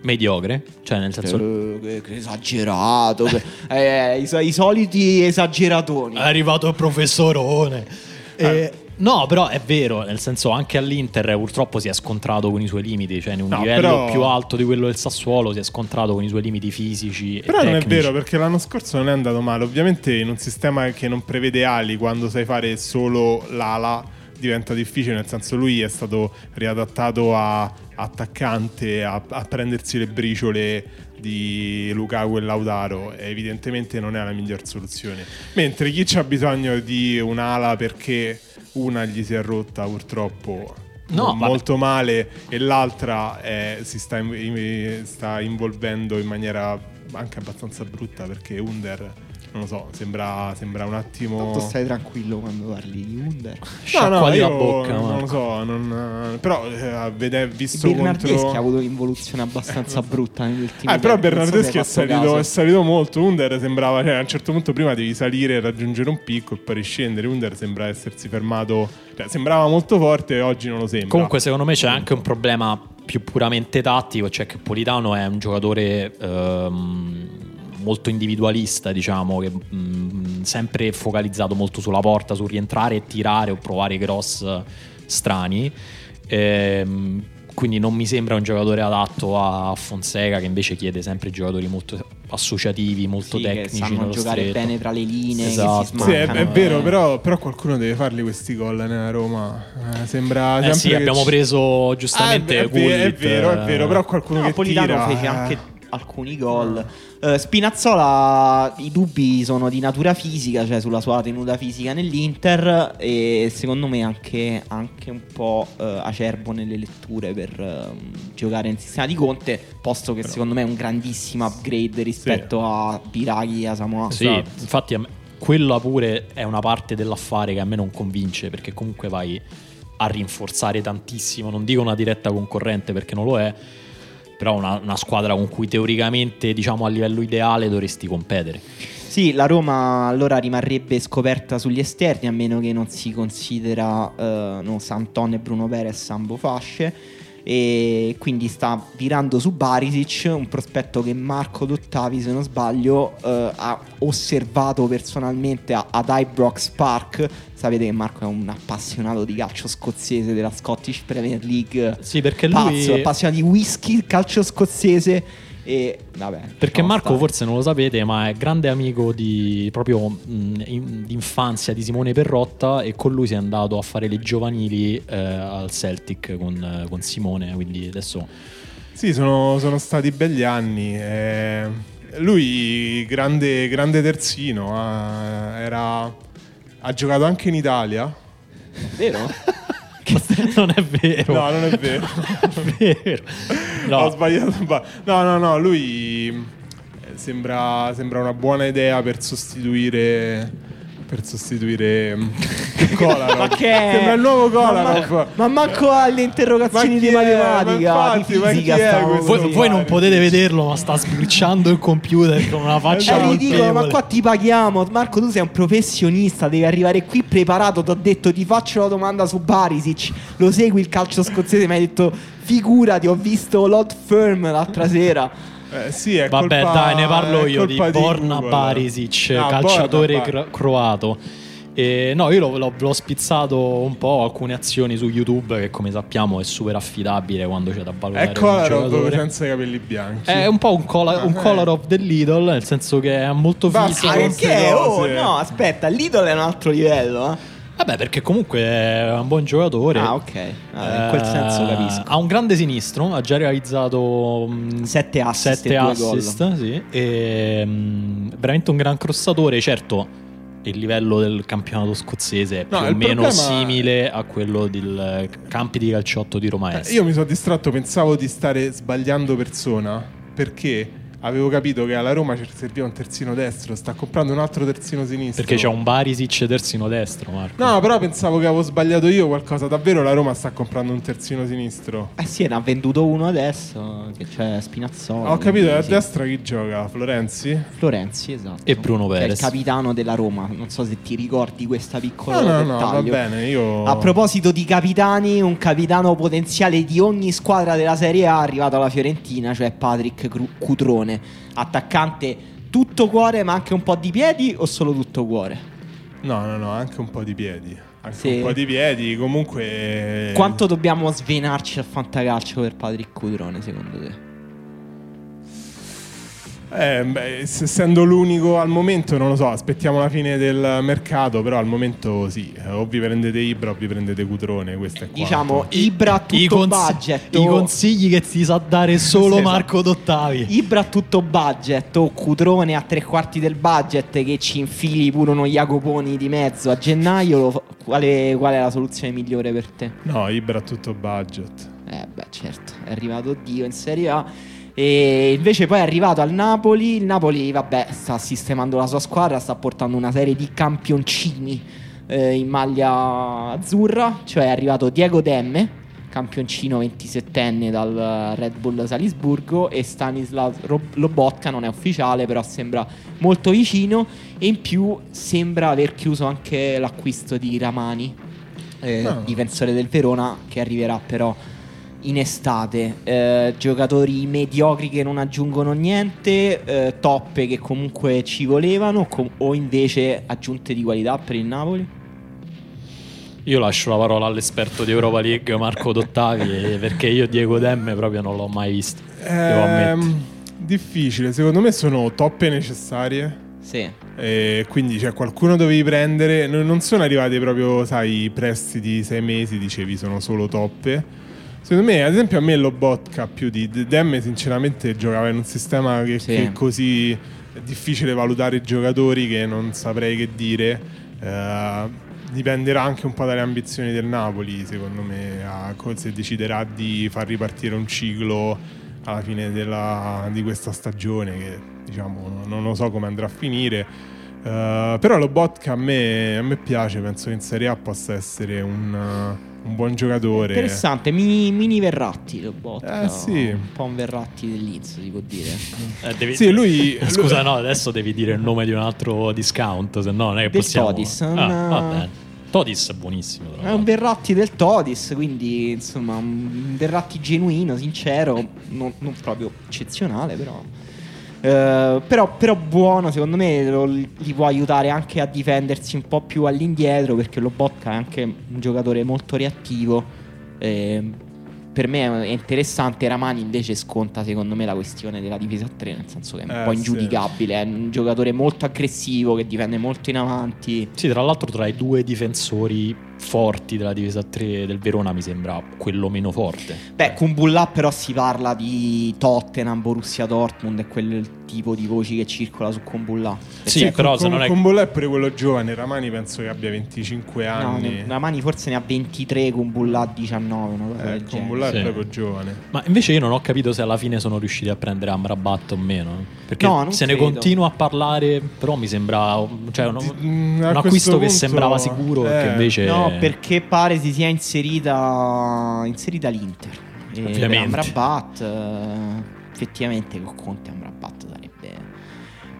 mediocre, cioè nel senso esagerato, i soliti esageratoni. È arrivato il professorone. No, però è vero, nel senso, anche all'Inter purtroppo si è scontrato con i suoi limiti, cioè in un livello più alto di quello del Sassuolo si è scontrato con i suoi limiti fisici però e tecnici. Non è vero, perché l'anno scorso non è andato male. Ovviamente in un sistema che non prevede ali, quando sai fare solo l'ala diventa difficile, nel senso lui è stato riadattato a attaccante, a prendersi le briciole di Lukaku e Lautaro, e evidentemente non è la miglior soluzione. Mentre chi c'ha bisogno di un'ala perché una gli si è rotta purtroppo molto male e l'altra si sta involvendo in maniera anche abbastanza brutta, perché Under, non lo so, sembra un attimo... Tanto stai tranquillo quando parli di Under. No, io la bocca, non lo so, però visto Bernardeschi contro... ha avuto un'involuzione abbastanza brutta negli ultimi però Bernardeschi è salito molto. Under sembrava, cioè, a un certo punto prima devi salire e raggiungere un picco e poi riscendere. Under sembra essersi fermato, cioè, sembrava molto forte e oggi non lo sembra. Comunque secondo me c'è anche un problema più puramente tattico, cioè che Politano è un giocatore... molto individualista, diciamo, che sempre focalizzato molto sulla porta, sul rientrare e tirare o provare cross strani, quindi non mi sembra un giocatore adatto a Fonseca, che invece chiede sempre giocatori molto associativi, molto tecnici, che sanno giocare bene tra le linee. Esatto. Che si è vero, però qualcuno deve farli questi gol nella Roma. Sembra sempre sì, che abbiamo preso giustamente è vero, però qualcuno che Politano tira fece anche alcuni gol. Spinazzola, i dubbi sono di natura fisica, cioè sulla sua tenuta fisica nell'Inter, e secondo me anche un po' acerbo nelle letture per giocare nel sistema di Conte, posto che secondo me è un grandissimo upgrade rispetto a Biraghi e a Samoa. Sì, esatto. Infatti quella pure è una parte dell'affare che a me non convince, perché comunque vai a rinforzare tantissimo, non dico una diretta concorrente perché non lo è, però una squadra con cui teoricamente, diciamo, a livello ideale dovresti competere. Sì, la Roma allora rimarrebbe scoperta sugli esterni, a meno che non si considera Santon e Bruno Perez Sambo fasce, e quindi sta virando su Barisic, un prospetto che Marco D'Ottavi, se non sbaglio, ha osservato personalmente ad Ibrox Park. Sapete che Marco è un appassionato di calcio scozzese, della Scottish Premier League. Sì, perché lui è appassionato di whisky, calcio scozzese e vabbè. Perché Marco forse non lo sapete, ma è grande amico di infanzia di Simone Perrotta, e con lui si è andato a fare le giovanili al Celtic con Simone, quindi adesso sì, sono stati belli anni. Lui grande terzino, ha giocato anche in Italia. Vero? Non è vero. No, non è vero. È vero. No. Ho sbagliato. No, lui sembra una buona idea per sostituire Kolarov. Ma che è? Sembra il nuovo Kolarov. Ma manco alle interrogazioni di matematica, di fisica. Voi non potete vederlo, ma sta sbirciando il computer con una faccia ridicolo. Ma qua ti paghiamo, Marco, tu sei un professionista, devi arrivare qui preparato. Ti ho detto, ti faccio la domanda su Barisic, lo segui il calcio scozzese? Mi hai detto figurati, ho visto Lord Firm l'altra sera. Sì, è vabbè, colpa, dai, ne parlo io di Borna Barisic, calciatore croato. No, io l'ho spizzato un po', alcune azioni su YouTube, che come sappiamo è super affidabile quando c'è da valutare. È Kolarov senza i capelli bianchi. È un po' un Kolarov del Lidl, nel senso che è molto fisico. Ma perché? Oh no, aspetta, Lidl è un altro livello, eh. Vabbè, perché comunque è un buon giocatore. Ah, ok. In quel senso capisco. Ha un grande sinistro, ha già realizzato 7 assist, sì. Veramente un gran crossatore. Certo, il livello del campionato scozzese è più o meno simile a quello del campi di calciotto di Roma Est. Io mi sono distratto, pensavo di stare sbagliando persona, perché avevo capito che alla Roma ci serviva un terzino destro, sta comprando un altro terzino sinistro. Perché c'è un Barisic terzino destro, Marco. No, però pensavo che avevo sbagliato io qualcosa. Davvero la Roma sta comprando un terzino sinistro? Eh sì, ne ha venduto uno adesso, che c'è Spinazzola. Ho capito, a destra chi gioca? Florenzi? Florenzi, esatto. E Bruno Perez, che è il capitano della Roma. Non so se ti ricordi questa piccola dettaglio. Va bene, io... A proposito di capitani, un capitano potenziale di ogni squadra della Serie A è arrivato alla Fiorentina, cioè Patrick Cutrone. Attaccante tutto cuore, ma anche un po' di piedi, o solo tutto cuore? No, no, no, anche un po' di piedi. Anche sì, un po' di piedi, comunque. Quanto dobbiamo svenarci al fantacalcio per Patrick Cutrone, secondo te? Beh, essendo l'unico al momento, non lo so, aspettiamo la fine del mercato, però al momento sì, o vi prendete Ibra o vi prendete Cutrone, questo è quanto. Diciamo Ibra tutto budget. I consigli che ti sa dare solo sì, Marco D'Ottavi. Ibra tutto budget o Cutrone a tre quarti del budget, che ci infili pure uno Jacoponi di mezzo a gennaio, qual è la soluzione migliore per te? No, Ibra tutto budget. Beh certo, è arrivato Dio in Serie A. E invece poi è arrivato al Napoli. Il Napoli, vabbè, sta sistemando la sua squadra, sta portando una serie di campioncini in maglia azzurra. Cioè è arrivato Diego Demme, campioncino 27enne dal Red Bull Salisburgo, e Stanislav Lobotka, non è ufficiale però sembra molto vicino. E in più sembra aver chiuso anche l'acquisto di Ramani, difensore del Verona, che arriverà però in estate. Giocatori mediocri che non aggiungono niente, toppe che comunque ci volevano, o invece aggiunte di qualità per il Napoli? Io lascio la parola all'esperto di Europa League Marco D'Ottavi, perché io Diego Demme proprio non l'ho mai visto, devo ammettere. Difficile, secondo me sono toppe necessarie. Sì. Quindi cioè, qualcuno dovevi prendere. Non sono arrivati proprio, sai, prestiti 6 mesi, dicevi sono solo toppe. Secondo me, ad esempio, a me Lobotka più di Demme sinceramente giocava in un sistema che, sì, che è così difficile valutare i giocatori che non saprei che dire. Dipenderà anche un po' dalle ambizioni del Napoli, secondo me, se deciderà di far ripartire un ciclo alla fine di questa stagione, che diciamo non lo so come andrà a finire. Però Lobotka a me piace, penso che in Serie A possa essere un buon giocatore. Interessante, mini Verratti Lobotka. Sì. Un po' un Verratti del Leeds, si può dire. Sì, lui scusa, no, adesso devi dire il nome di un altro discount, se no non è che possiamo. Todis. Vabbè. Todis è buonissimo. È un Verratti del Todis, quindi insomma un Verratti genuino, sincero, non proprio eccezionale, però. Però buono, secondo me li può aiutare anche a difendersi un po' più all'indietro, perché Lobotka è anche un giocatore molto reattivo. Per me è interessante. Ramani invece sconta, secondo me, la questione della difesa a tre, nel senso che è un po' ingiudicabile, sì. È un giocatore molto aggressivo che difende molto in avanti. Sì, tra l'altro tra i due difensori forti della difesa a tre del Verona mi sembra quello meno forte. Beh, con Kumbulla però si parla di Tottenham, Borussia Dortmund e quel tipo di voci che circola su Kumbulla. Sì, cioè, però se non è Kumbulla è pure quello giovane, Ramani penso che abbia 25 anni. No, Ramani forse ne ha 23, Kumbulla 19, una cosa del genere. Sì. Proprio giovane. Ma invece io non ho capito se alla fine sono riusciti a prendere Amrabat o meno, perché no, se credo. Ne continua a parlare, però mi sembra cioè un acquisto punto, che sembrava sicuro che invece no, perché pare si sia inserita l'Inter. Ovviamente Amrabat effettivamente con Conte Amrabat sarebbe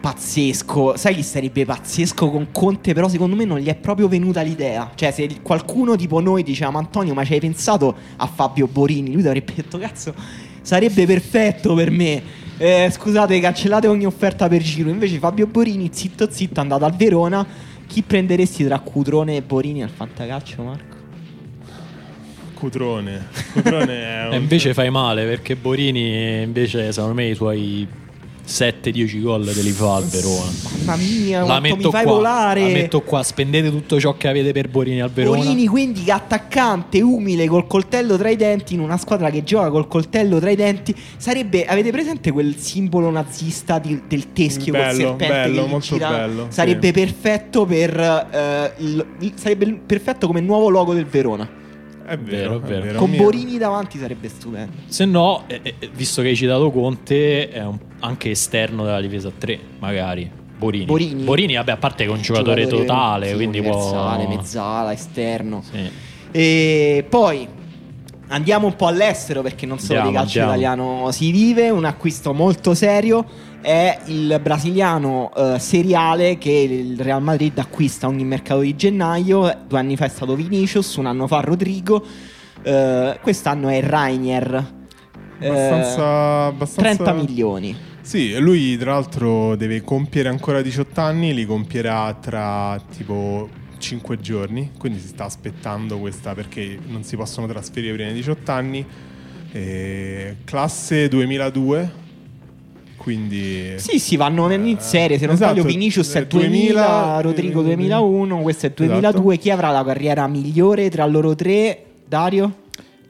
pazzesco. Sai chi sarebbe pazzesco con Conte? Però secondo me non gli è proprio venuta l'idea. Cioè se qualcuno tipo noi diceva Antonio, ma ci hai pensato a Fabio Borini? Lui avrebbe detto cazzo, sarebbe perfetto per me. Scusate, cancellate ogni offerta per Giro. Invece Fabio Borini zitto zitto è andato al Verona. Chi prenderesti tra Cutrone e Borini al fantacalcio, Marco? Cutrone è un... E invece fai male, perché Borini invece secondo me i suoi 7-10 gol te li fa al Verona. Mamma mia, quanto mi fai volare. La metto qua, spendete tutto ciò che avete per Borini al Verona. Borini quindi attaccante, umile, col coltello tra i denti, in una squadra che gioca col coltello tra i denti. Sarebbe, avete presente quel simbolo nazista del teschio bello, col serpente bello, che molto gira? Bello, sarebbe sì. Perfetto per sarebbe perfetto come nuovo logo del Verona. È vero. Con Borini davanti sarebbe stupendo. Se no, visto che hai citato Conte, è anche esterno della difesa 3, magari Borini, vabbè, a parte che è un giocatore totale, sì, quindi può... mezzala, esterno, sì. E poi andiamo un po' all'estero, perché non solo di calcio italiano si vive. Un acquisto molto serio è il brasiliano Seriale, che il Real Madrid acquista ogni mercato di gennaio. 2 anni fa è stato Vinicius, 1 anno fa Rodrigo, quest'anno è Reinier, abbastanza... 30 milioni. Sì, lui tra l'altro deve compiere ancora 18 anni, li compierà tra tipo 5 giorni, quindi si sta aspettando questa, perché non si possono trasferire prima di 18 anni. Classe 2002, quindi sì, vanno in serie, se non sbaglio. Vinicius è 2000, Rodrigo 2001, questo è 2002, esatto. Chi avrà la carriera migliore tra loro tre? Dario?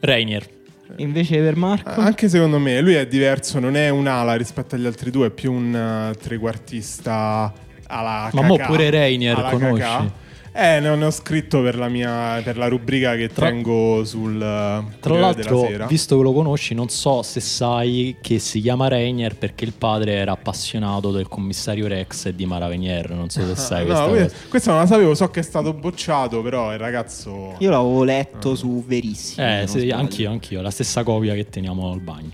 Reinier. Invece per Marco? Anche secondo me lui è diverso, non è un'ala rispetto agli altri due, è più un trequartista alla Kakà. Ma pure Reinier conosci? Kakà. Ne ho scritto per la rubrica che tengo sul tra l'altro della sera. Visto che lo conosci, non so se sai che si chiama Reinier perché il padre era appassionato del commissario Rex e di Maravenier. Non so se sai questa non la sapevo, so che è stato bocciato, però il ragazzo... Io l'avevo letto su Verissimo. Sì, anch'io, la stessa copia che teniamo al bagno.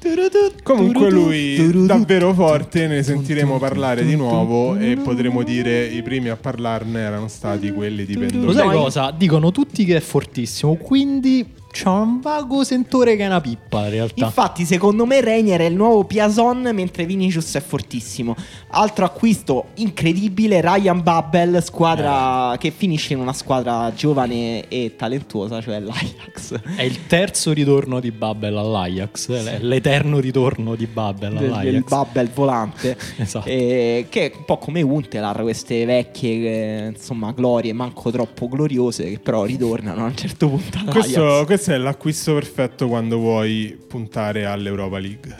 Comunque lui davvero forte, ne sentiremo parlare di nuovo e potremo dire i primi a parlarne erano stati quelli di... Lo sai cosa? Dicono tutti che è fortissimo, quindi c'ha un vago sentore che è una pippa in realtà. Infatti secondo me Reinier è il nuovo Piazon, mentre Vinicius è fortissimo. Altro acquisto incredibile, Ryan Babel, squadra che finisce in una squadra giovane e talentuosa, cioè l'Ajax. È il terzo ritorno di Babel all'Ajax, l'eterno ritorno di Babel all'Ajax. Il Babel volante esatto. Che è un po' come Huntelaar, queste vecchie insomma glorie, manco troppo gloriose, che però ritornano a un certo punto all'Ajax. Questo è l'acquisto perfetto quando vuoi puntare all'Europa League.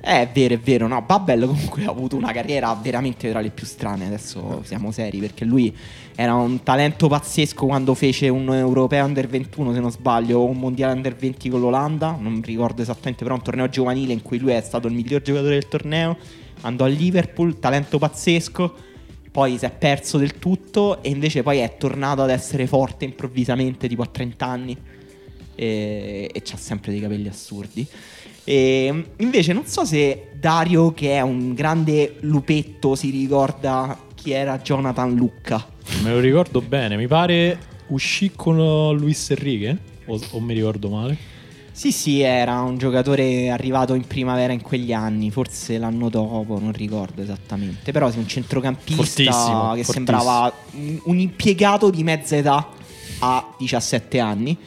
È vero, no, Babel comunque ha avuto una carriera veramente tra le più strane, adesso siamo seri, perché lui era un talento pazzesco quando fece un europeo Under 21, se non sbaglio, o un mondiale Under 20 con l'Olanda, non ricordo esattamente, però un torneo giovanile in cui lui è stato il miglior giocatore del torneo, andò a Liverpool, talento pazzesco. Poi si è perso del tutto e invece poi è tornato ad essere forte improvvisamente, tipo a 30 anni. E c'ha sempre dei capelli assurdi. E invece non so se Dario, che è un grande lupetto, si ricorda chi era Jonathan Lucca. Me lo ricordo bene, mi pare uscì con Luis Enrique, o mi ricordo male? Sì, era un giocatore arrivato in primavera in quegli anni, forse l'anno dopo, non ricordo esattamente. Però sì, un centrocampista fortissimo. Sembrava un impiegato di mezza età a 17 anni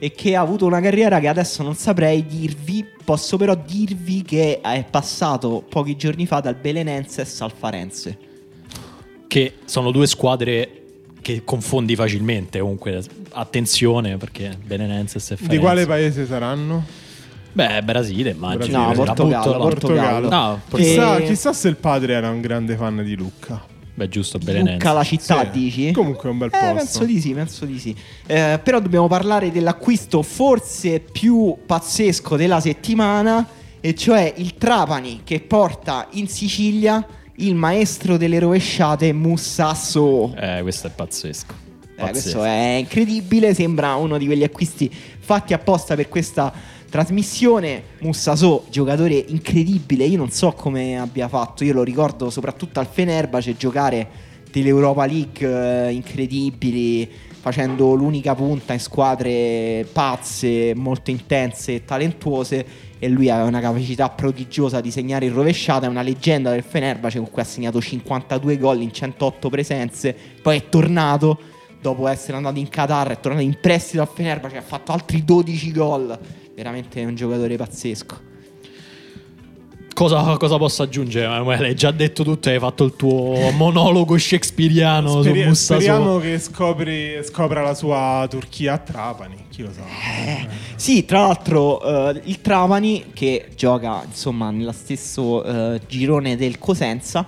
e che ha avuto una carriera che adesso non saprei dirvi. Posso però dirvi che è passato pochi giorni fa dal Belenenses al Farense, che sono due squadre che confondi facilmente. Comunque attenzione, perché Belenenses e Farense. Di quale paese saranno? Beh, Brasile, immagino. No, Portogallo. No, chissà se il padre era un grande fan di Lucca. Beh, giusto, Belenenses. Lucca la città, sì, dici? Comunque è un bel posto. Penso di sì. Però dobbiamo parlare dell'acquisto forse più pazzesco della settimana, e cioè il Trapani, che porta in Sicilia il maestro delle rovesciate Moussa Sow. Questo è pazzesco. Questo è incredibile, sembra uno di quegli acquisti fatti apposta per questa trasmissione. Moussa Sow, giocatore incredibile, io non so come abbia fatto, io lo ricordo soprattutto al Fenerbahce giocare dell'Europa League incredibili, facendo l'unica punta in squadre pazze, molto intense e talentuose, e lui aveva una capacità prodigiosa di segnare in rovesciata. È una leggenda del Fenerbahce, con cui ha segnato 52 gol in 108 presenze. Poi è tornato, dopo essere andato in Qatar, è tornato in prestito al Fenerbahce, ha fatto altri 12 gol. Veramente un giocatore pazzesco. Cosa posso aggiungere, Emanuele? Hai già detto tutto, hai fatto il tuo monologo shakespeariano su Moussa Sow. Speriamo che scopra la sua Turchia a Trapani, chi lo sa. Sì, tra l'altro il Trapani, che gioca insomma nello stesso girone del Cosenza,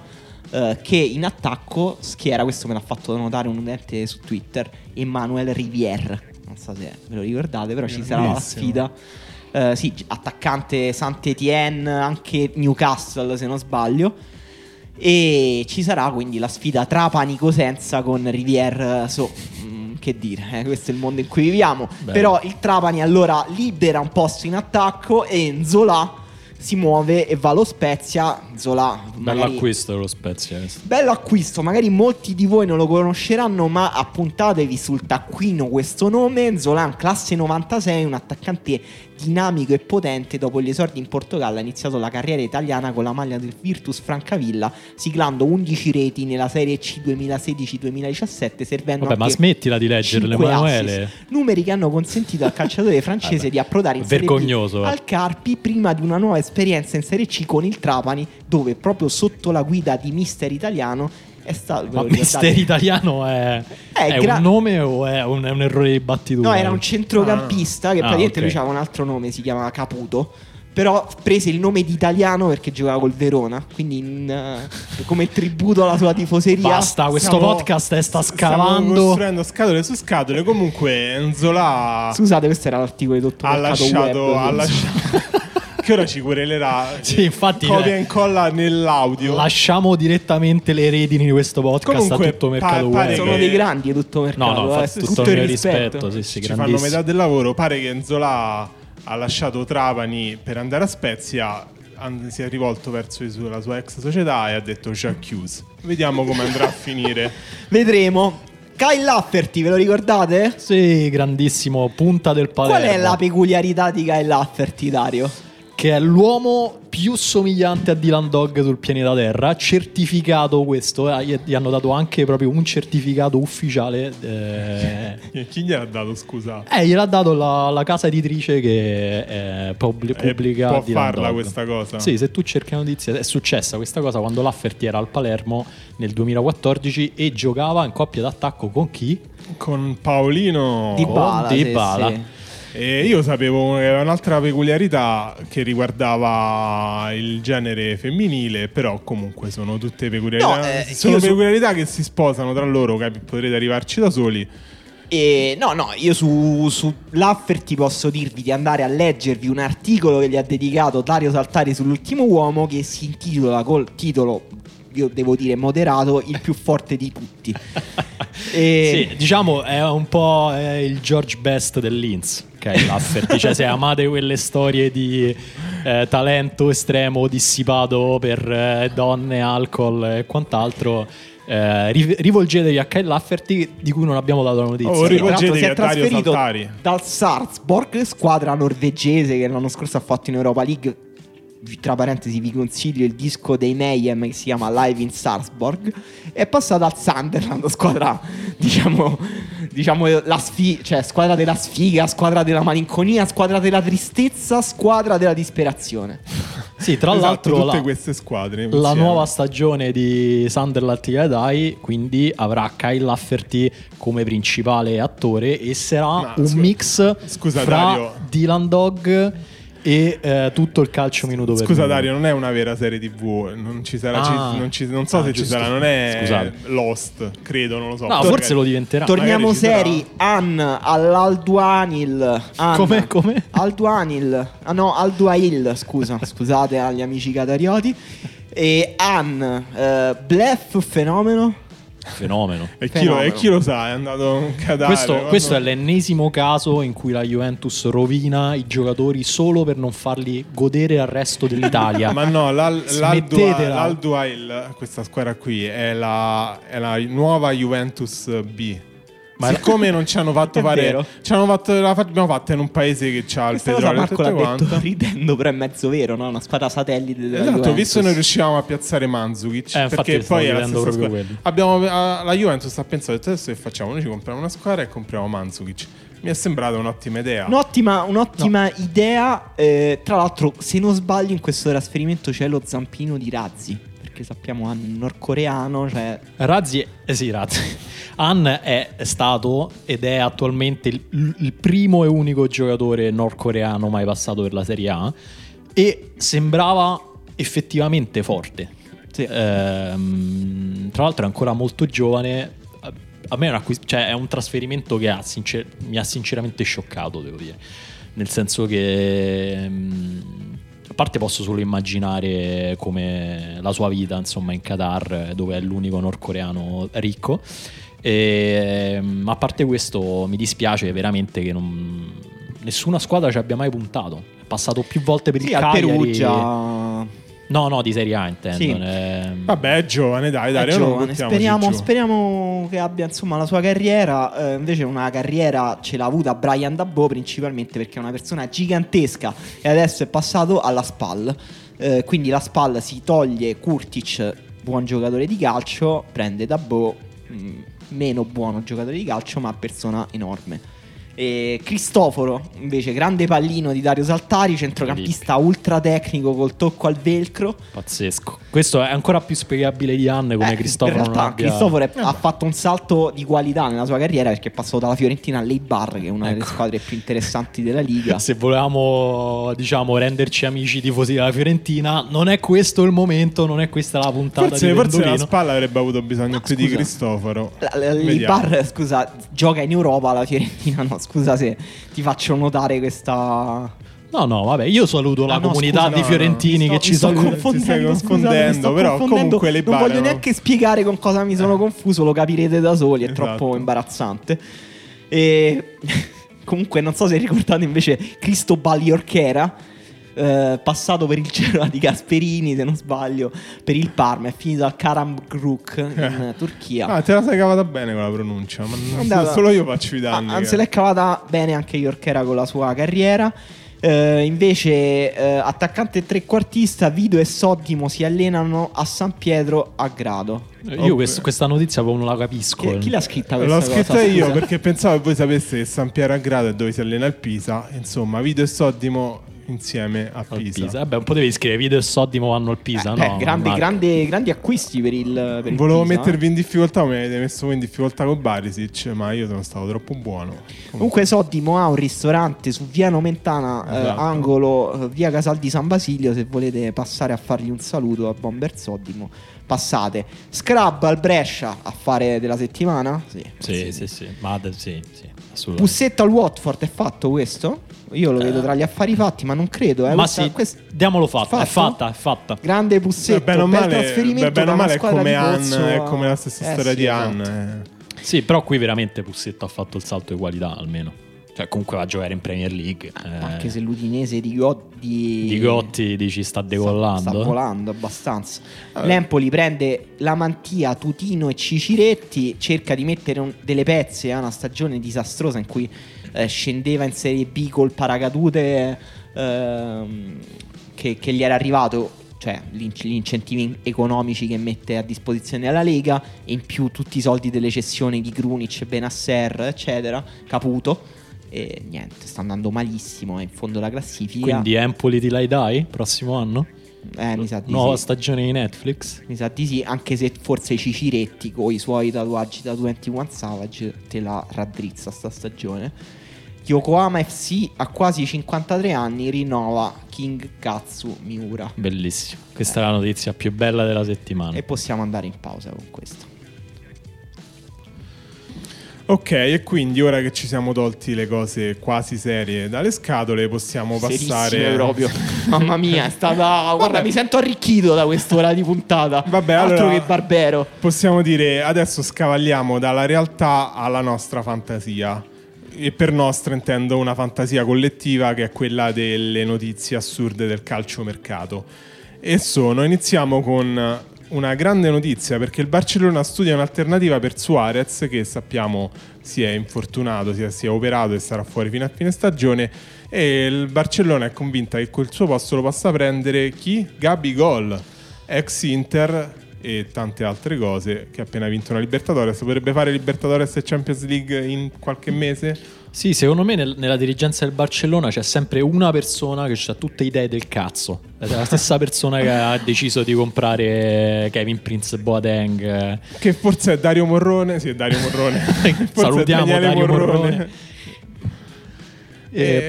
che in attacco schiera, questo me l'ha fatto notare un utente su Twitter, Emmanuel Rivière. Non Cosenza, se ve lo ricordate, però ci sarà la sfida. Sì, attaccante Saint-Étienne, anche Newcastle se non sbaglio. E ci sarà quindi la sfida Trapani-Cosenza con Rivière. Che dire, questo è il mondo in cui viviamo. Beh. Però il Trapani allora libera un posto in attacco e Nzola si muove e va allo Spezia. Nzola, bello acquisto dello Spezia. Bello acquisto, magari molti di voi non lo conosceranno, ma appuntatevi sul taccuino questo nome. Nzola è un classe 96, un attaccante dinamico e potente. Dopo gli esordi in Portogallo ha iniziato la carriera italiana con la maglia del Virtus Francavilla, siglando 11 reti nella Serie C 2016-2017, servendo anche, ma smettila di leggerle, Emanuele, numeri che hanno consentito al calciatore francese di approdare in Serie B al Carpi, prima di una nuova esperienza in Serie C con il Trapani, dove proprio sotto la guida di mister italiano è stato... Ma mister italiano è un nome o è un errore di battitura? No, era un centrocampista che praticamente lui aveva un altro nome, si chiamava Caputo, però prese il nome di italiano perché giocava col Verona, quindi come tributo alla sua tifoseria. Basta, questo podcast sta scavando, stiamo costruendo scatole su scatole. Comunque Nzola, scusate, questo era l'articolo di Dottor Mercato Web, che ora ci querelerà. Sì, infatti, copia e incolla nell'audio. Lasciamo direttamente le redini di questo podcast. Comunque, a Tutto Mercato Web. Sono dei grandi a Tutto Mercato. No, tutto il mio rispetto. Sì, ci fanno metà del lavoro. Pare che Nzola ha lasciato Trapani per andare a Spezia, si è rivolto verso la sua ex società e ha detto già chiuso. Vediamo come andrà a finire. Vedremo. Kyle Lafferty, ve lo ricordate? Sì, grandissimo, punta del Palermo. Qual è la peculiarità di Kyle Lafferty, Dario? Che è l'uomo più somigliante a Dylan Dog sul pianeta Terra, certificato questo, gli hanno dato anche proprio un certificato ufficiale. Chi gliel'ha dato, scusa? Gliel'ha dato la casa editrice che pubblica può Dylan farla Dog. Questa cosa? Sì, se tu cerchi notizie, è successa questa cosa quando Lafferty era al Palermo nel 2014 e giocava in coppia d'attacco con chi? Con Paolino Dybala. Sì. E io sapevo un'altra peculiarità che riguardava il genere femminile, però comunque sono tutte peculiarità. Sono peculiarità che si sposano tra loro, potrete arrivarci da soli. Io su Lafferty posso dirvi di andare a leggervi un articolo che gli ha dedicato Dario Saltari sull'Ultimo Uomo, che si intitola col titolo, io devo dire moderato, il più forte di tutti. Sì, diciamo è un po' il George Best del Linz. Okay, Lafferty, cioè se amate quelle storie di talento estremo dissipato per donne, alcol e quant'altro, rivolgetevi a Kyle Lafferty, di cui non abbiamo dato la notizia. Si è trasferito dal Sarpsborg, squadra norvegese che l'anno scorso ha fatto in Europa League. Tra parentesi, vi consiglio il disco dei Mayhem che si chiama Live in Sarpsborg. È passato al Sunderland, squadra diciamo cioè squadra della sfiga, squadra della malinconia, squadra della tristezza, squadra della disperazione. Sì, tra l'altro tutte queste squadre insieme. La nuova stagione di Sunderland Tigradai quindi avrà Kyle Lafferty come principale attore e sarà mix fra Dario, Dylan Dog e tutto il calcio minuto per minuto. Dario, non è una vera serie TV, non ci sarà, non è scusate. Lost, credo, non lo so. No, forse lo diventerà. Torniamo seri. Al-Alduanil. Come? Alduanil. Alduail, scusate agli amici catarioti. E Blef fenomeno. E chi lo sa, è andato un cadavere. Questo è l'ennesimo caso in cui la Juventus rovina i giocatori solo per non farli godere al resto dell'Italia. Ma no, l'Al-Duail, questa squadra qui è la nuova Juventus B. Ma siccome non ci hanno fatto fare, abbiamo fatta in un paese che c'ha il petrolio e tutto quanto. Detto ridendo, però è mezzo vero, no? Una spada satellite della Juventus. Visto non riuscivamo a piazzare Mandzukic, perché poi era la stessa squadra. La Juventus ha pensato adesso che facciamo? Noi ci compriamo una squadra e compriamo Mandzukic. Mi è sembrata un'ottima idea. Un'ottima idea. Tra l'altro, se non sbaglio, in questo trasferimento c'è lo zampino di Razzi. Sappiamo Han nordcoreano, cioè Razzi. Han è stato ed è attualmente il primo e unico giocatore nordcoreano mai passato per la Serie A e sembrava effettivamente forte. Sì. Tra l'altro è ancora molto giovane, a me è, cioè, è un trasferimento che ha mi ha sinceramente scioccato, devo dire, nel senso che a parte posso solo immaginare come la sua vita, insomma, in Qatar, dove è l'unico nordcoreano ricco. Ma a parte questo, mi dispiace veramente che nessuna squadra ci abbia mai puntato. È passato più volte per il Cagliari, Perugia. No, di Serie A intendo. Sì. Vabbè, è giovane, dai, giovane. Speriamo che abbia, insomma, la sua carriera. Invece una carriera ce l'ha avuta Brian Dabbo, principalmente perché è una persona gigantesca e adesso è passato alla SPAL. Quindi la SPAL si toglie Kurtic, buon giocatore di calcio, prende Dabbo, meno buono giocatore di calcio ma persona enorme. Cristoforo invece, grande pallino di Dario Saltari, centrocampista ultra tecnico col tocco al velcro, pazzesco. Questo è ancora più spiegabile di Anne, come Cristoforo. In realtà Cristoforo ha fatto un salto di qualità nella sua carriera, perché è passato dalla Fiorentina all'Eibar, che è una delle squadre più interessanti della Liga. Se volevamo, diciamo, renderci amici tifosi della Fiorentina, non è questo il momento, non è questa la puntata. Forse la SPAL avrebbe avuto bisogno più di Cristoforo. L'Eibar, scusa, gioca in Europa, la Fiorentina no. Scusa se ti faccio notare questa... No, vabbè, io saluto la comunità di fiorentini che ci sono confondendo, però comunque le parlo. Non voglio neanche spiegare con cosa mi sono confuso, lo capirete da soli, è troppo imbarazzante. E comunque non so se ricordate invece Cristobal Jorquera, passato per il Genoa di Gasperini, se non sbaglio, per il Parma, è finito al Karamkruk in Turchia. Te la sei cavata bene con la pronuncia, ma solo io faccio i danni. Anzi, l'è cavata bene anche Jorquera con la sua carriera. Invece attaccante e trequartista Vido e Soddimo si allenano a San Pietro a Grado. Io questa notizia non la capisco. Chi l'ha scritta questa cosa? L'ho scritta io, perché pensavo che voi sapeste che San Pietro a Grado è dove si allena il Pisa. Insomma, Vido e Soddimo insieme a Pisa. Vabbè, un po' devi scrivere Vido e Soddimo vanno al Pisa, no? Grandi acquisti per il Pisa. Volevo mettervi in difficoltà, mi avete messo voi in difficoltà con Barisic, ma io sono stato troppo buono. Comunque Soddimo ha un ristorante su via Nomentana, angolo via Casal di San Basilio. Se volete passare a fargli un saluto a Bomber Soddimo, passate. Scrub al Brescia a fare della settimana. Sì. Bussetto al Watford, è fatto questo? Io lo vedo tra gli affari fatti, ma non credo. Ma questa, sì, diamolo fatta. È fatta. Grande Bussetto, bel trasferimento. Beh, bene o male è come la stessa storia di Anne. Sì, però qui veramente Bussetto ha fatto il salto di qualità, almeno. Cioè, comunque va a giocare in Premier League. Anche se l'Udinese di Gotti dici sta decollando. Sta volando abbastanza. L'Empoli prende la Mantia, Tutino e Ciciretti. Cerca di mettere delle pezze a una stagione disastrosa in cui scendeva in Serie B col paracadute che gli era arrivato. Cioè gli incentivi economici che mette a disposizione alla Lega, e in più tutti i soldi delle cessioni di Krunic, Benasser, eccetera, Caputo. E niente, sta andando malissimo, è in fondo alla classifica. Quindi Empoli di Lai Dai prossimo anno? Mi sa di nuova stagione di Netflix. Mi sa di sì, anche se forse Ciciretti con i suoi tatuaggi da 21 Savage te la raddrizza sta stagione. Yokohama FC a quasi 53 anni rinnova King Katsu Miura. Bellissimo, questa è la notizia più bella della settimana. E possiamo andare in pausa con questo. Ok, e quindi ora che ci siamo tolti le cose quasi serie dalle scatole, possiamo passare proprio. Mamma mia, è stata... Guarda, mi sento arricchito da quest'ora di puntata. Vabbè, altro allora, che Barbero. Possiamo dire, adesso scavalliamo dalla realtà alla nostra fantasia. E per nostra intendo una fantasia collettiva, che è quella delle notizie assurde del calciomercato. E iniziamo con... una grande notizia, perché il Barcellona studia un'alternativa per Suarez, che sappiamo si è infortunato, si è operato e sarà fuori fino a fine stagione, e il Barcellona è convinta che col suo posto lo possa prendere chi? Gabigol, ex Inter e tante altre cose, che ha appena vinto una Libertadores. Potrebbe fare Libertadores e Champions League in qualche mese? Sì, secondo me nella dirigenza del Barcellona c'è sempre una persona che ha tutte idee del cazzo. È la stessa persona che ha deciso di comprare Kevin Prince Boateng, che forse è Dario Morrone. Sì, è Dario Morrone. Salutiamo Dario Morrone.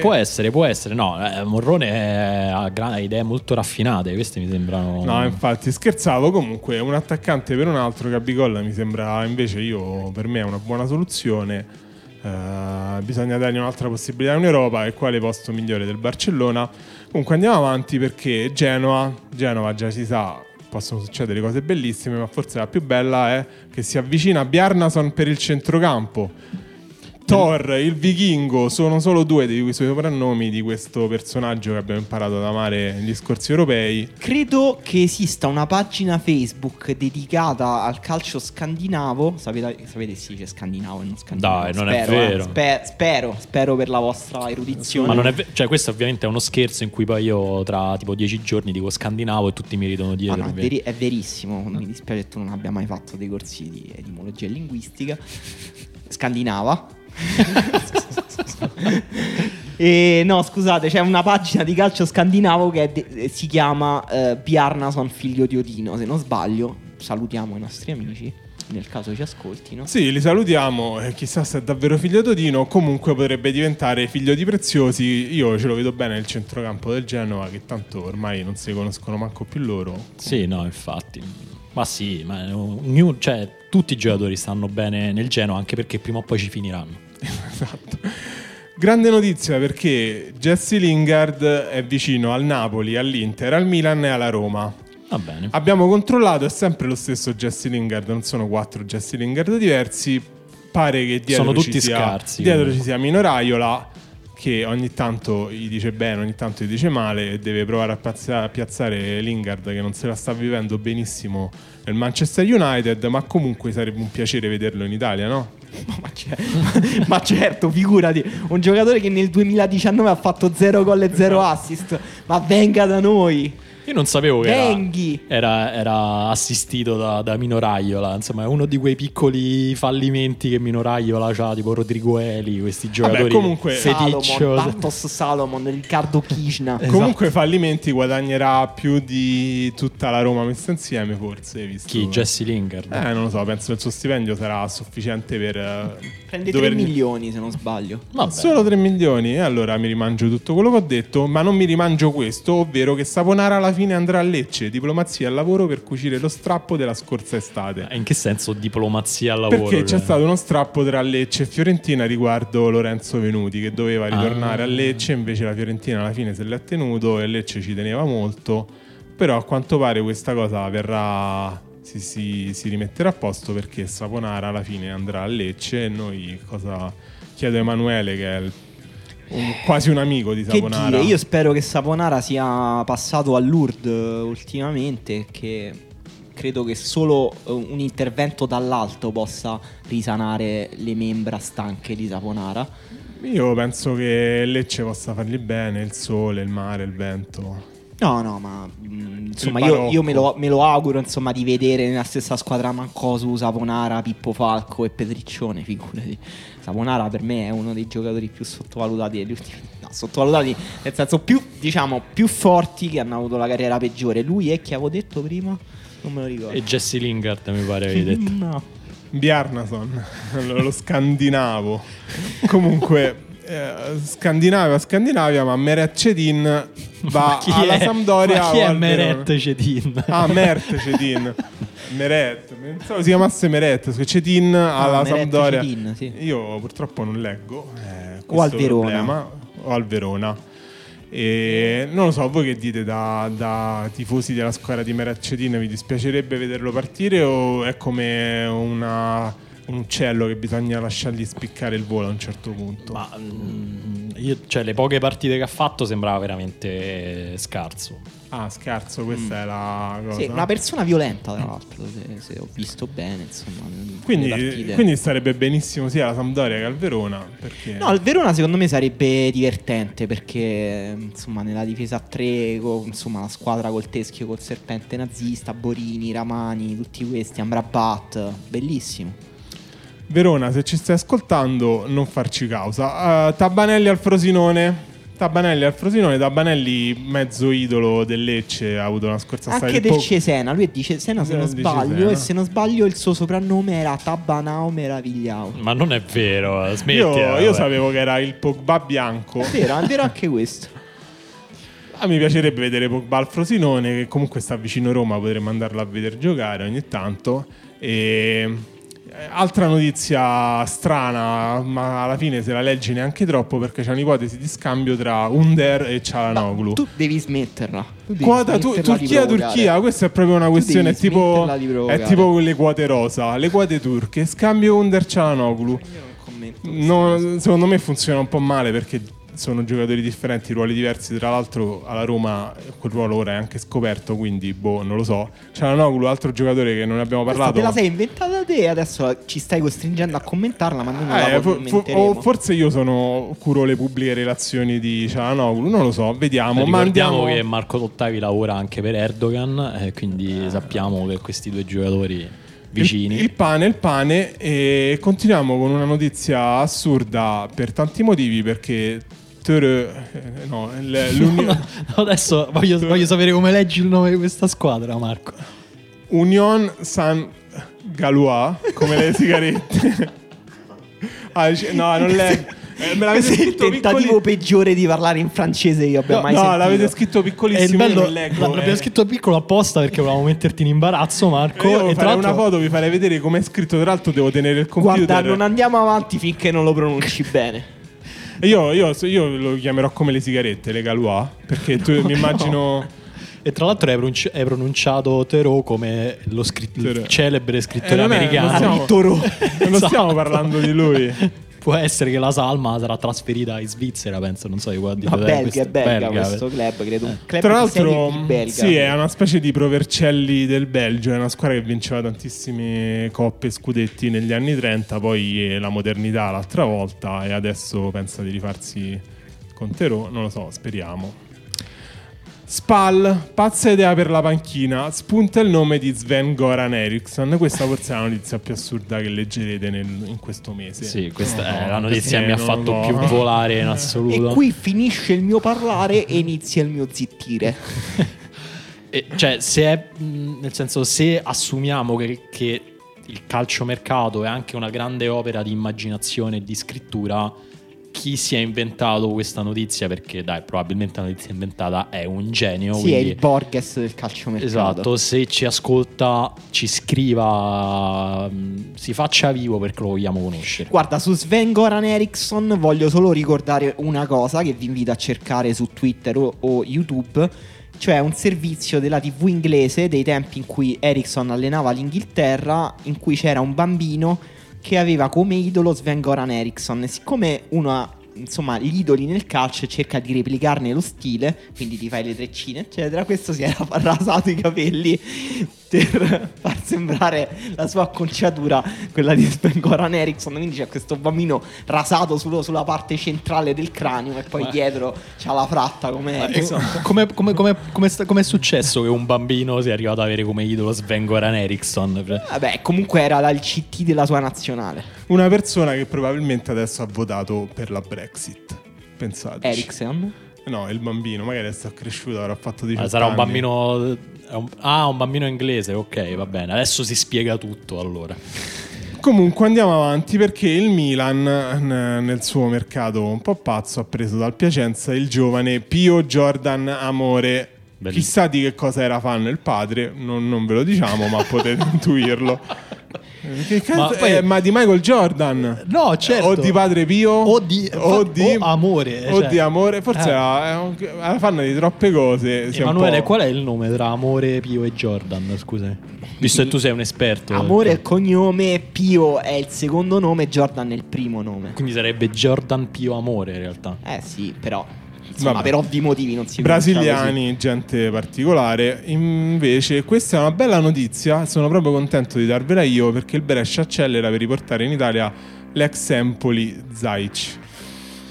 Può essere, no, Morrone ha idee molto raffinate, queste mi sembrano. No, infatti, scherzavo. Comunque un attaccante per un altro, Gabigol mi sembra invece, io, per me è una buona soluzione. Bisogna dargli un'altra possibilità in Europa, e quale posto migliore del Barcellona. Comunque andiamo avanti, perché Genova già si sa, possono succedere cose bellissime, ma forse la più bella è che si avvicina a Bjarnason per il centrocampo. Thor, il vichingo, sono solo due dei suoi soprannomi di questo personaggio che abbiamo imparato ad amare negli scorsi europei. Credo che esista una pagina Facebook dedicata al calcio scandinavo. Sapete sì che è scandinavo e non scandinavo. Dai, non spero, è vero. Spero per la vostra erudizione. Ma non è cioè, questo ovviamente è uno scherzo in cui poi io tra tipo 10 giorni dico scandinavo e tutti mi ridono dietro. Ma no, è verissimo. Mi dispiace che tu non abbia mai fatto dei corsi di etimologia e linguistica scandinava. E no, scusate, c'è una pagina di calcio scandinavo che si chiama Bjarnason figlio di Odino, se non sbaglio. Salutiamo i nostri amici, nel caso ci ascoltino. Sì, li salutiamo, chissà se è davvero figlio di Odino. Comunque potrebbe diventare figlio di Preziosi. Io ce lo vedo bene nel centrocampo del Genova, che tanto ormai non si conoscono manco più loro. Sì, no, infatti. Ma sì, ma cioè, tutti i giocatori stanno bene nel Genoa, anche perché prima o poi ci finiranno. Esatto. Grande notizia, perché Jesse Lingard è vicino al Napoli, all'Inter, al Milan e alla Roma. Va bene. Abbiamo controllato, è sempre lo stesso Jesse Lingard, non sono 4 Jesse Lingard diversi. Pare che dietro sono tutti scarsi. Dietro ci sia Mino Raiola, che ogni tanto gli dice bene, ogni tanto gli dice male, e deve provare a piazzare Lingard, che non se la sta vivendo benissimo nel Manchester United, ma comunque sarebbe un piacere vederlo in Italia, no? Ma certo, figurati, un giocatore che nel 2019 ha fatto 0 gol e 0 assist, ma venga da noi. Io non sapevo che era assistito da Mino Raiola. Insomma, è uno di quei piccoli fallimenti che Mino Raiola c'ha, tipo Rodrigueli, questi giocatori. Vabbè, comunque Salomon, Bartos Salomon, Riccardo Kishna. Esatto. Comunque fallimenti guadagnerà più di tutta la Roma messa insieme, forse, visto. Chi? Jesse Lingard? Non lo so, penso che il suo stipendio sarà sufficiente per... Prende 3 milioni, se non sbaglio. Vabbè. Solo 3 milioni? E allora mi rimangio tutto quello che ho detto, ma non mi rimangio questo, ovvero che Saponara alla fine andrà a Lecce, diplomazia al lavoro per cucire lo strappo della scorsa estate. In che senso diplomazia al lavoro? Perché c'è stato uno strappo tra Lecce e Fiorentina riguardo Lorenzo Venuti, che doveva ritornare a Lecce, invece la Fiorentina alla fine se l'è tenuto e Lecce ci teneva molto, però a quanto pare questa cosa verrà... Si rimetterà a posto, perché Saponara alla fine andrà a Lecce e noi cosa... Chiedo a Emanuele, che è quasi un amico di Saponara. Che dire? Io spero che Saponara sia passato a Lourdes ultimamente, che credo che solo un intervento dall'alto possa risanare le membra stanche di Saponara. Io penso che Lecce possa fargli bene, il sole, il mare, il vento. No, ma insomma io me lo auguro, insomma, di vedere nella stessa squadra Mancosu, Saponara, Pippo Falco e Petriccione, figurati. Saponara per me è uno dei giocatori più sottovalutati degli ultimi... No, sottovalutati nel senso più forti, che hanno avuto la carriera peggiore. Lui è chi avevo detto prima? Non me lo ricordo. E Jesse Lingard mi pare avevi detto. No. Bjarnason, lo scandinavo. Comunque... Scandinavia, ma Meret Çetin va alla Sampdoria. Ma chi è Meret Çetin? Ah, Meret Çetin. Meret, pensavo si chiamasse Meret Çetin alla Sampdoria. Çetin, sì. Io purtroppo non leggo o al Verona. E non lo so, voi che dite da tifosi della squadra di Meret Çetin? Vi dispiacerebbe vederlo partire o è come un uccello che bisogna lasciargli spiccare il volo a un certo punto? Ma io, cioè, le poche partite che ha fatto sembrava veramente scarso. Scarso, questa è la cosa. Sì, una persona violenta, tra l'altro, se ho visto bene, insomma. Quindi sarebbe benissimo sia alla Sampdoria che al Verona, perché... No, al Verona secondo me sarebbe divertente, perché insomma nella difesa a tre, insomma, la squadra col teschio, col serpente nazista, Borini, Ramani, tutti questi, Amrabat, bellissimo. Verona, se ci stai ascoltando, non farci causa. Tabanelli al Frosinone. Tabanelli al Frosinone. Tabanelli, mezzo idolo del Lecce, ha avuto una scorsa stagione. Anche del Cesena, lui è di Cesena se non sbaglio. E se non sbaglio il suo soprannome era Tabanao Meravigliao. Ma non è vero, smettila. Io sapevo che era il Pogba bianco. È vero anche questo. Ah, mi piacerebbe vedere Pogba al Frosinone, che comunque sta vicino Roma, potremmo andarlo a vedere giocare ogni tanto. E altra notizia strana, ma alla fine se la leggi neanche troppo, perché c'è un'ipotesi di scambio tra Under e Çalhanoğlu. Ma tu devi smetterla. Quota Turchia, questa è proprio una questione è tipo le quote rosa, le quote turche, scambio Under Çalhanoğlu. No, secondo me funziona un po' male, perché sono giocatori differenti, ruoli diversi. Tra l'altro alla Roma quel ruolo ora è anche scoperto, quindi non lo so. Çalhanoğlu, altro giocatore che non ne abbiamo parlato. Te la sei inventata te, adesso ci stai costringendo a commentarla, ma non la commenteremo. Forse io curo le pubbliche relazioni di Çalhanoğlu, non lo so, vediamo. Ricordiamo che Marco D'Ottavi lavora anche per Erdogan, quindi sappiamo che questi due giocatori vicini. Il pane. E continuiamo con una notizia assurda per tanti motivi, perché adesso voglio sapere come leggi il nome di questa squadra, Marco. Union Saint-Galois, come le sigarette. Non leggo. Questo è il tentativo peggiore di parlare in francese io abbia mai sentito. No, l'avete scritto piccolissimo, l'abbiamo scritto piccolo apposta perché volevamo metterti in imbarazzo, Marco. Io farei una foto, vi farei vedere come è scritto. Tra l'altro devo tenere il computer. Guarda, non andiamo avanti finché non lo pronunci bene. Io lo chiamerò come le sigarette, le Galois, perché mi immagino. E tra l'altro hai pronunciato Thoreau come il celebre scrittore americano. Non stiamo parlando di lui. Può essere che la Salma sarà trasferita in Svizzera, penso, non so di qua. Belga, è belga questo club, credo. Un club tra l'altro, sì, è una specie di Provercelli del Belgio, è una squadra che vinceva tantissime coppe e scudetti negli anni 30, poi la modernità l'altra volta, e adesso pensa di rifarsi con Terò, non lo so, speriamo. Spal, pazza idea per la panchina, spunta il nome di Sven-Göran Eriksson. Questa forse è la notizia più assurda che leggerete in questo mese. Sì, questa è la notizia che mi ha fatto più volare in assoluto. E qui finisce il mio parlare e inizia il mio zittire. Cioè, se assumiamo che il calciomercato è anche una grande opera di immaginazione e di scrittura, chi si è inventato questa notizia? Perché probabilmente la notizia inventata è un genio. Sì, quindi è il Borges del calciomercato. Esatto, se ci ascolta, ci scriva, si faccia vivo perché lo vogliamo conoscere. Guarda, su Sven-Göran Eriksson voglio solo ricordare una cosa che vi invito a cercare su Twitter o YouTube, cioè un servizio della TV inglese dei tempi in cui Eriksson allenava l'Inghilterra, in cui c'era un bambino che aveva come idolo Sven-Göran Eriksson. E siccome gli idoli nel calcio cerca di replicarne lo stile, quindi ti fai le treccine eccetera, questo si era rasato i capelli per far sembrare la sua acconciatura quella di Sven-Göran Eriksson. Quindi c'è questo bambino rasato sulla parte centrale del cranio, e poi dietro c'ha la fratta come Eriksson. Come è successo che un bambino sia arrivato ad avere come idolo Sven-Göran Eriksson? Vabbè, comunque era il CT della sua nazionale, una persona che probabilmente adesso ha votato per la Brexit. Pensate, Eriksson? No, il bambino, magari adesso è cresciuto, avrà fatto 18 sarà anni. Un bambino inglese, ok, va bene. Adesso si spiega tutto, allora. Comunque andiamo avanti, perché il Milan nel suo mercato un po' pazzo ha preso dal Piacenza il giovane Pio Jordan Amore. Bellissimo. Chissà di che cosa era fan il padre, non ve lo diciamo, ma potete intuirlo. Che cazzo, ma di Michael Jordan? No, certo. O di Padre Pio o di Amore. O di Amore. Forse la fanno di troppe cose. Emanuele, qual è il nome tra Amore, Pio e Jordan? Scusa, visto che tu sei un esperto. Amore è il cognome, Pio è il secondo nome, Jordan è il primo nome. Quindi sarebbe Jordan Pio Amore in realtà. Sì, però insomma, per ovvi motivi non si brasiliani, gente particolare. Invece questa è una bella notizia, sono proprio contento di darvela io, perché il Brescia accelera per riportare in Italia l'ex Empoli Zaic.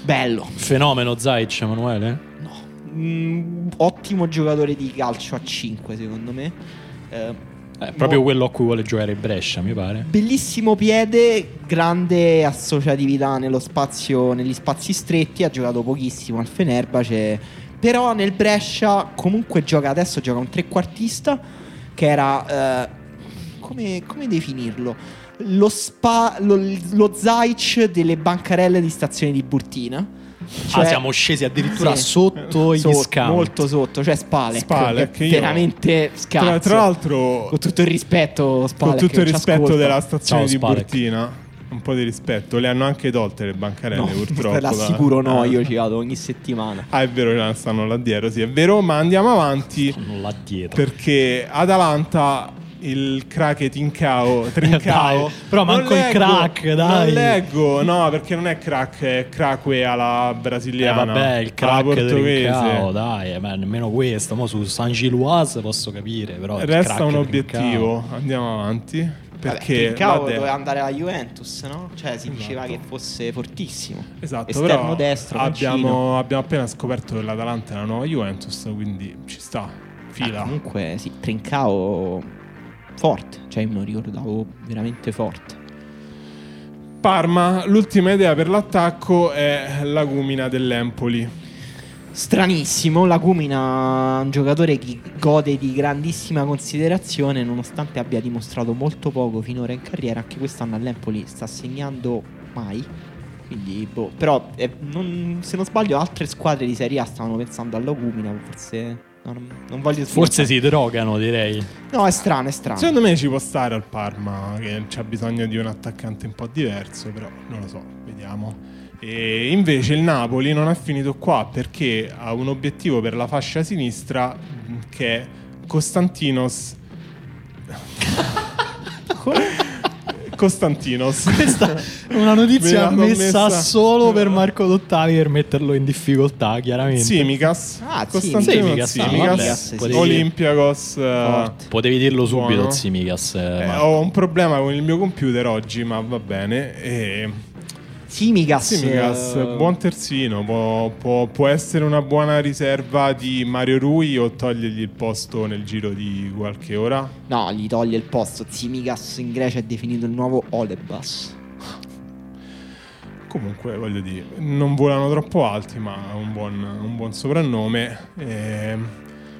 Bello. Fenomeno Zaic, Emanuele? No, ottimo giocatore di calcio a 5 secondo me. Proprio quello a cui vuole giocare il Brescia, mi pare. Bellissimo piede, grande associatività nello spazio, negli spazi stretti. Ha giocato pochissimo al Fenerbahce, però nel Brescia comunque gioca, adesso gioca un trequartista che era come definirlo? Lo Zaic delle bancarelle di stazione di Burtina. Cioè, siamo scesi addirittura sotto gli scavi, molto sotto, cioè Spalek che veramente scarso. Tra l'altro, con tutto il rispetto, Spalek, con tutto il rispetto della stazione di Burtina, un po' di rispetto, le hanno anche tolte le bancarelle, no, purtroppo. Te l'assicuro, no, io ci vado ogni settimana. Ah, è vero, ce ne stanno là dietro, sì, è vero, ma andiamo avanti. Sono là dietro. Perché Atalanta, il crack Trincao. Però manco il crack, dai. Non leggo, no, perché non è crack, è craque alla brasiliana. Vabbè, il crack portoghese. Trincao, dai, nemmeno questo. Mo su Saint-Gilloise posso capire, però resta un obiettivo. Trincao. Andiamo avanti. Perché Trincao doveva andare alla Juventus, no? Cioè si diceva che fosse fortissimo. Esatto, esterno però destro. Abbiamo appena scoperto che l'Atalanta è la nuova Juventus, quindi ci sta. Fila. Comunque sì, Trincao forte, cioè me lo ricordavo veramente forte. Parma, l'ultima idea per l'attacco è Lagumina dell'Empoli. Stranissimo, Lagumina, un giocatore che gode di grandissima considerazione nonostante abbia dimostrato molto poco finora in carriera, anche quest'anno all'Empoli sta segnando mai. Quindi però se non sbaglio altre squadre di Serie A stavano pensando a Lagumina, forse. Non voglio forse si drogano, direi. No, è strano. Secondo me ci può stare al Parma, che c'ha bisogno di un attaccante un po' diverso, però non lo so, vediamo. E invece il Napoli non ha finito qua, perché ha un obiettivo per la fascia sinistra che è Costantinos. Questa è una notizia messa solo per Marco D'Ottavi, per metterlo in difficoltà, chiaramente. Tsimikas. Tsimikas. Olympiakos. Potevi dirlo subito, Tsimikas. Ho un problema con il mio computer oggi, ma va bene. Tsimikas, buon terzino, può essere una buona riserva di Mario Rui, o togliergli il posto nel giro di qualche ora? No, gli toglie il posto. Tsimikas in Grecia è definito il nuovo Olebas. Comunque, voglio dire, non volano troppo alti, ma un buon soprannome.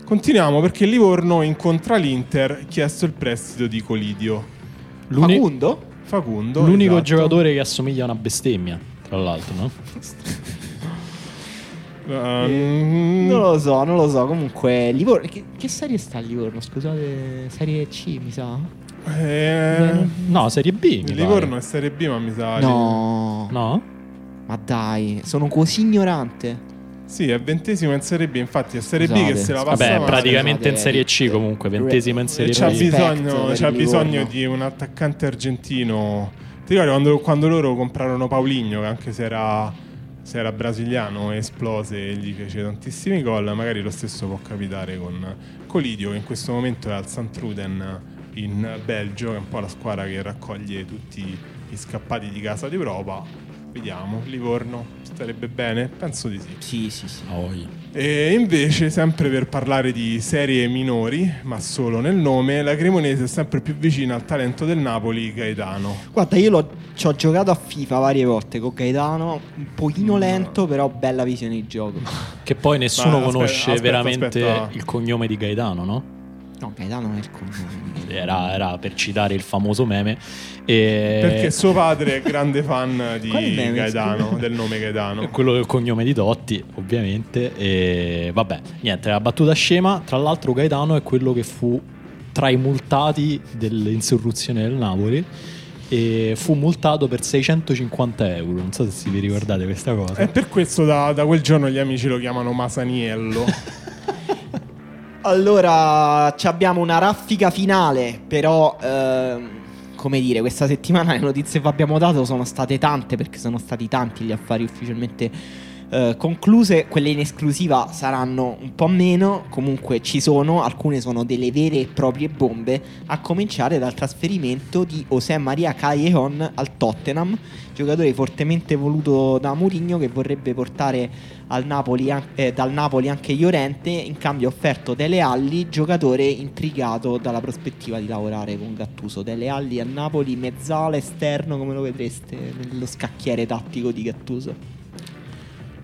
Continuiamo, perché Livorno incontra l'Inter, chiesto il prestito di Colidio. Facundo, l'unico giocatore che assomiglia a una bestemmia, tra l'altro, no? Non lo so. Comunque Livorno, che serie sta il Livorno? Scusate, serie C mi sa? No, serie B. Il Livorno è serie B, ma mi sa. No? Ma dai, sono così ignorante. Sì, è ventesimo in Serie B, infatti è Serie B che se la passa. Vabbè, praticamente in Serie C comunque, ventesimo in Serie B. C'ha bisogno di un attaccante argentino. Ti ricordi quando loro comprarono Paulinho, che anche se era brasiliano esplose e gli fece tantissimi gol? Magari lo stesso può capitare con Colidio, che in questo momento è al Sint-Truiden in Belgio, che è un po' la squadra che raccoglie tutti gli scappati di casa d'Europa. Vediamo, Livorno starebbe bene? Penso di sì. Sì. E invece, sempre per parlare di serie minori, ma solo nel nome, la Cremonese è sempre più vicina al talento del Napoli, Gaetano. Guarda, io ci ho giocato a FIFA varie volte con Gaetano, un pochino lento, però bella visione di gioco. Che poi nessuno conosce veramente. Il cognome di Gaetano, no? No, Gaetano non è il cognome. Era per citare il famoso meme. Perché suo padre è grande fan di Gaetano, del nome Gaetano. Quello del cognome di Totti, ovviamente. E vabbè, niente, la battuta scema. Tra l'altro Gaetano è quello che fu tra i multati dell'insurruzione del Napoli. E fu multato per €650. Non so se vi ricordate questa cosa. È per questo da quel giorno gli amici lo chiamano Masaniello. Allora, abbiamo una raffica finale, però come dire, questa settimana le notizie che vi abbiamo dato sono state tante, perché sono stati tanti gli affari ufficialmente concluse. Quelle in esclusiva saranno un po' meno, comunque ci sono, alcune sono delle vere e proprie bombe, a cominciare dal trasferimento di José María Callejón al Tottenham, giocatore fortemente voluto da Mourinho, che vorrebbe portare al Napoli, dal Napoli anche Llorente, in cambio offerto Dele Alli, giocatore intrigato dalla prospettiva di lavorare con Gattuso. Dele Alli a Napoli, mezzala, esterno, come lo vedreste nello scacchiere tattico di Gattuso?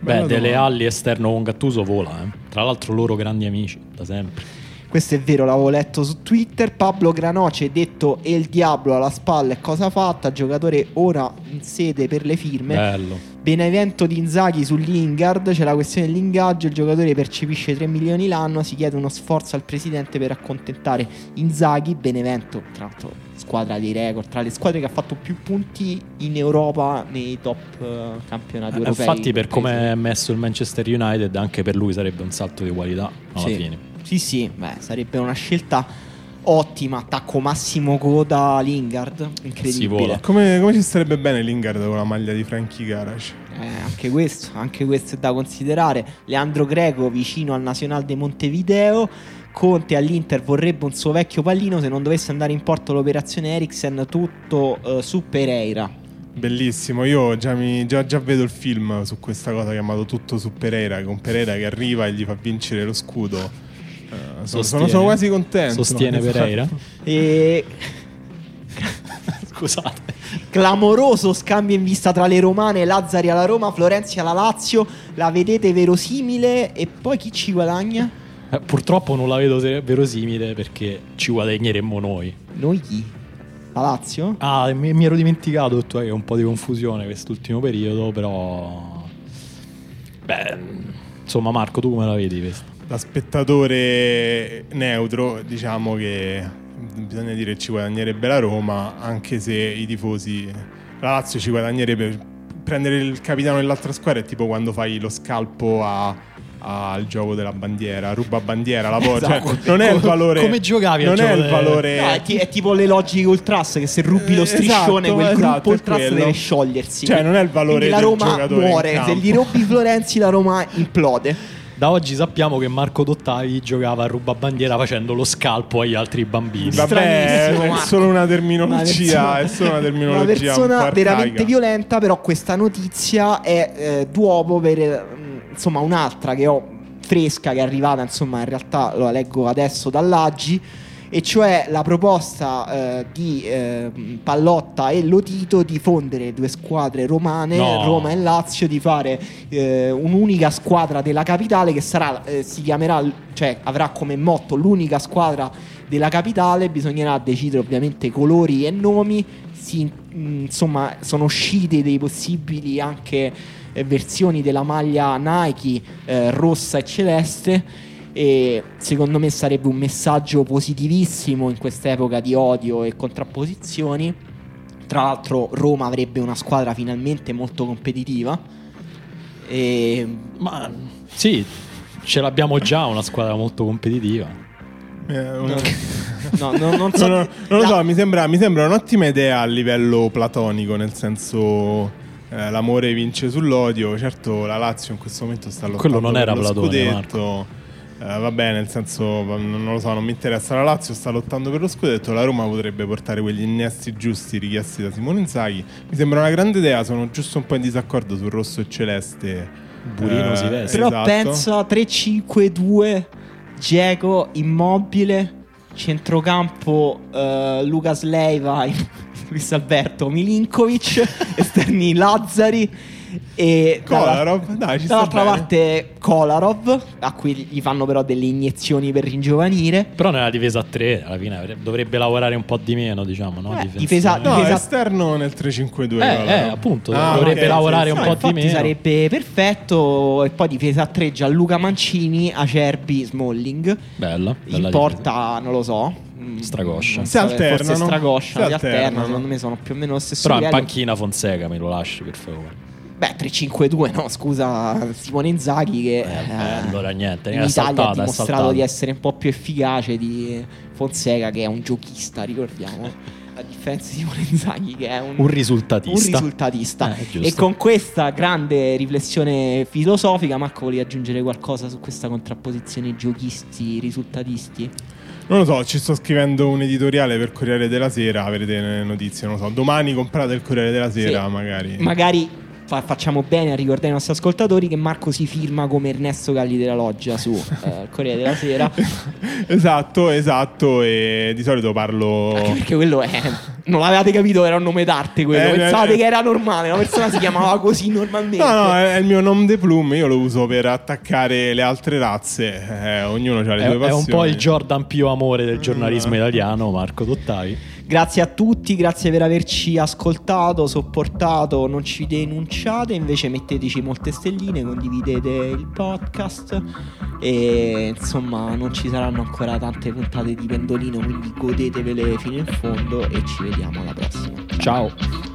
Beh, Dele Alli esterno con Gattuso vola, eh. Tra l'altro loro grandi amici da sempre. Questo è vero, l'avevo letto su Twitter. Pablo Granoce, detto El Diablo, alla spalla e cosa fatta, giocatore ora in sede per le firme. Bello. Benevento di Inzaghi su Lingard, c'è la questione dell'ingaggio, il giocatore percepisce 3 milioni l'anno, si chiede uno sforzo al presidente per accontentare Inzaghi. Benevento, tra l'altro, squadra dei record, tra le squadre che ha fatto più punti in Europa nei top campionati europei. Infatti, per come è messo il Manchester United, anche per lui sarebbe un salto di qualità alla fine. Sì, sì, beh, sarebbe una scelta ottima. Attacco massimo coda Lingard, incredibile. Come ci starebbe bene Lingard con la maglia di Franky Garage? Anche questo è da considerare. Leandro Greco vicino al Nacional de Montevideo. Conte all'Inter vorrebbe un suo vecchio pallino, se non dovesse andare in porto l'operazione Eriksen, tutto su Pereira. Bellissimo, io già vedo il film su questa cosa chiamato Tutto su Pereira, con Pereira che arriva e gli fa vincere lo scudo. Sono quasi contento. Sostiene Pereira. E... Scusate. Clamoroso scambio in vista tra le romane, Lazzari alla Roma, Florenzi alla Lazio. La vedete verosimile? E poi chi ci guadagna? Purtroppo non la vedo verosimile, perché ci guadagneremmo noi. Noi chi? La Lazio? Ah, mi ero dimenticato, che è un po' di confusione quest'ultimo periodo, però... Beh, insomma, Marco, tu come la vedi questa? Da spettatore neutro, diciamo che bisogna dire ci guadagnerebbe la Roma, anche se i tifosi, la Lazio ci guadagnerebbe. Prendere il capitano dell'altra squadra è tipo quando fai lo scalpo al gioco della bandiera, ruba bandiera, la porta, esatto. Cioè, non è il valore. Come giocavi al gioco? Non è il valore. No, è tipo le logiche ultras, che se rubi lo striscione, esatto, quel gruppo ultras deve sciogliersi. Cioè non è il valore. Quindi del giocatore. La Roma muore, se gli rubi Florenzi la Roma implode. Da oggi sappiamo che Marco D'Ottavi giocava a rubabandiera facendo lo scalpo agli altri bambini. Vabbè, è solo una terminologia. Una persona veramente violenta. Però questa notizia è d'uopo per insomma un'altra che ho fresca, che è arrivata, insomma, in realtà la leggo adesso dall'Aggi, e cioè la proposta di Pallotta e Lotito di fondere due squadre romane, no. Roma e Lazio, di fare un'unica squadra della capitale che sarà si chiamerà, cioè avrà come motto l'unica squadra della capitale. Bisognerà decidere ovviamente colori e nomi. Insomma, sono uscite dei possibili anche versioni della maglia Nike rossa e celeste. E secondo me sarebbe un messaggio positivissimo in quest'epoca di odio e contrapposizioni. Tra l'altro Roma avrebbe una squadra finalmente molto competitiva ma sì, ce l'abbiamo già una squadra molto competitiva. Non lo so, mi sembra un'ottima idea a livello platonico, nel senso... l'amore vince sull'odio. Certo, la Lazio in questo momento sta lottando. Quello non era platonico, Marco. Vabbè, nel senso, non lo so, non mi interessa. La Lazio sta lottando per lo scudetto, la Roma potrebbe portare quegli innesti giusti richiesti da Simone Inzaghi. Mi sembra una grande idea, sono giusto un po' in disaccordo sul rosso e celeste. Burino si veste. Però esatto. Pensa 3-5-2, Dzeko, Immobile, centrocampo Lucas Leiva, Luis Alberto, Milinkovic, esterni Lazzari e Kolarov, dai, ci sta. Dall'altra parte Kolarov, a cui gli fanno però delle iniezioni per ringiovanire. Però nella difesa a 3 alla fine dovrebbe lavorare un po' di meno, diciamo, no? Difesa esterno nel 3-5-2. Appunto, dovrebbe lavorare un po' di meno. Sarebbe perfetto. E poi difesa a 3 Gianluca Mancini, Acerbi, Smalling. Bella porta, non lo so. Stragoscia. Si alternano. Secondo me sono più o meno lo stesso. Però livello. In panchina Fonseca me lo lasci, per favore. Beh, 3-5-2 no, scusa, Simone Inzaghi, che allora niente, in Italia ha dimostrato di essere un po' più efficace di Fonseca, che è un giochista, ricordiamo. a differenza di Simone Inzaghi, che è un risultatista. E con questa grande riflessione filosofica, Marco, volevi aggiungere qualcosa su questa contrapposizione giochisti-risultatisti? Non lo so, ci sto scrivendo un editoriale per Corriere della Sera, avrete notizie, non lo so, domani comprate il Corriere della Sera, sì, magari facciamo bene a ricordare ai nostri ascoltatori che Marco si firma come Ernesto Galli della Loggia su Corriere della Sera. Esatto, e di solito parlo... Anche perché quello è... Non l'avevate capito, era un nome d'arte quello, pensate che era normale, una persona si chiamava così normalmente. No, è il mio nom de plume, io lo uso per attaccare le altre razze, ognuno ha le sue passioni. È un po' il Jordan Pio Amore del giornalismo italiano, Marco D'Ottavi. Grazie a tutti, grazie per averci ascoltato, sopportato, non ci denunciate, invece metteteci molte stelline, condividete il podcast e insomma non ci saranno ancora tante puntate di Pendolino, quindi godetevele fino in fondo e ci vediamo alla prossima. Ciao.